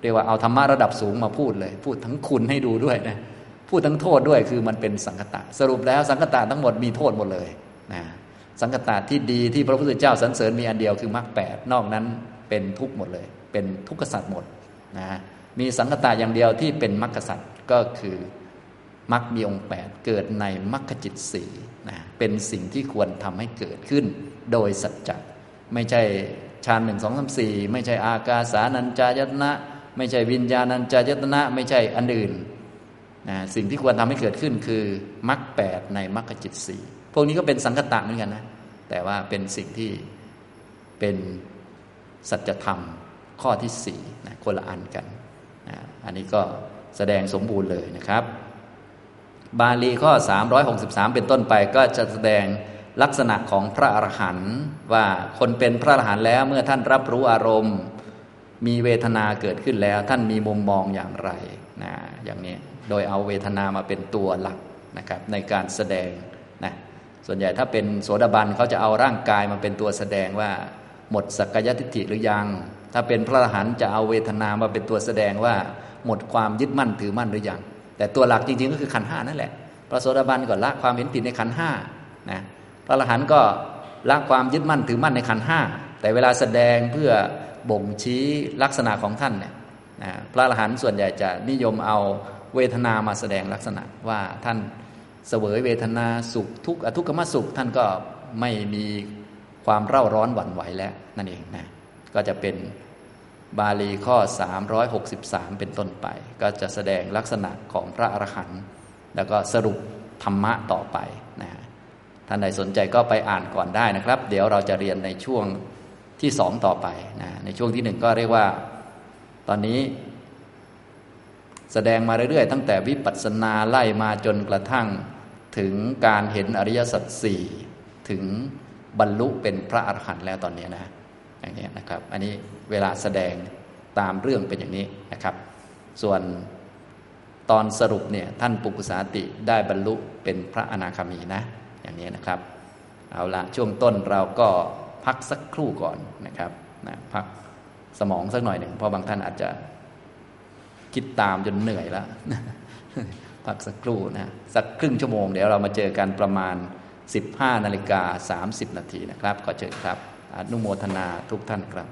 เรียกว่าเอาธรรมะระดับสูงมาพูดเลยพูดทั้งคุณให้ดูด้วยนะพูดทั้งโทษด้วยคือมันเป็นสังคตะสรุปแล้วสังคตะทั้งหมดมีโทษหมดเลยนะสังคตะที่ดีที่พระพุทธเจ้าสรรเสริญมีอันเดียวคือมรรคแปดนอกนั้นเป็นทุกข์หมดเลยเป็นทุกขสัตว์หมดนะมีสังคตะอย่างเดียวที่เป็นมรรคสัตว์ก็คือมรรคมีองค์แปดเกิดในมรรคจิตสี่นะเป็นสิ่งที่ควรทำให้เกิดขึ้นโดยสัจจะไม่ใช่ฌานหนึ่งสองสามสี่ไม่ใช่อากาสานัญจายตนะไม่ใช่วิญญาณัญจายตนะไม่ใช่อันอื่นนะสิ่งที่ควรทำให้เกิดขึ้นคือมรรคแปดในมรรคจิตสี่พวกนี้ก็เป็นสังคตะเหมือนกันนะแต่ว่าเป็นสิ่งที่เป็นสัจธรรมข้อที่สี่นะคนละอันกันนะอันนี้ก็แสดงสมบูรณ์เลยนะครับ บาลีข้อสามร้อยหกสิบสามเป็นต้นไปก็จะแสดงลักษณะของพระอรหันต์ว่าคนเป็นพระอรหันต์แล้วเมื่อท่านรับรู้อารมณ์มีเวทนาเกิดขึ้นแล้วท่านมีมุมมองอย่างไรนะอย่างนี้โดยเอาเวทนามาเป็นตัวหลักนะครับในการแสดงนะส่วนใหญ่ถ้าเป็นโสดาบันเขาจะเอาร่างกายมาเป็นตัวแสดงว่าหมดสักกายทิฏฐิหรือยังถ้าเป็นพระอรหันต์จะเอาเวทนามาเป็นตัวแสดงว่าหมดความยึดมั่นถือมั่นหรือยังแต่ตัวหลักจริงๆก็คือขันธ์ห้านั่นแหละพระโสดาบันก็ละความเห็นผิดในขันธ์ห้านะพระอรหันต์ก็ละความยึดมั่นถือมั่นในขันธ์ห้าแต่เวลาแสดงเพื่อบ่งชี้ลักษณะของท่านเนี่ยนะพระอรหันต์ส่วนใหญ่จะนิยมเอาเวทนามาแสดงลักษณะว่าท่านเสวยเวทนาสุขทุกข์อทุกขมสุขท่านก็ไม่มีความเร่าร้อนหวั่นไหวแล้วนั่นเองนะก็จะเป็นบาลีข้อสามร้อยหกสิบสามเป็นต้นไปก็จะแสดงลักษณะของพระอรหันต์แล้วก็สรุปธรรมะต่อไปนะท่านใดสนใจก็ไปอ่านก่อนได้นะครับเดี๋ยวเราจะเรียนในช่วงที่สองต่อไปนะในช่วงที่หนึ่งก็เรียกว่าตอนนี้แสดงมาเรื่อยๆตั้งแต่วิปัสสนาไล่มาจนกระทั่งถึงการเห็นอริยสัจสี่ถึงบรรลุเป็นพระอรหันต์แล้วตอนนี้นะอย่างนี้นะครับอันนี้เวลาแสดงตามเรื่องเป็นอย่างนี้นะครับส่วนตอนสรุปเนี่ยท่านปุกุสาติได้บรรลุเป็นพระอนาคามีนะอย่างนี้นะครับเอาละช่วงต้นเราก็พักสักครู่ก่อนนะครับนะพักสมองสักหน่อยหนึ่งเพราะบางท่านอาจจะคิดตามจนเหนื่อยแล้วพักสักครู่นะสักครึ่งชั่วโมงเดี๋ยวเรามาเจอกันประมาณ สิบห้านาฬิกาสามสิบนาทีนะครับขอเชิญครับอนุโมทนาทุกท่านครับ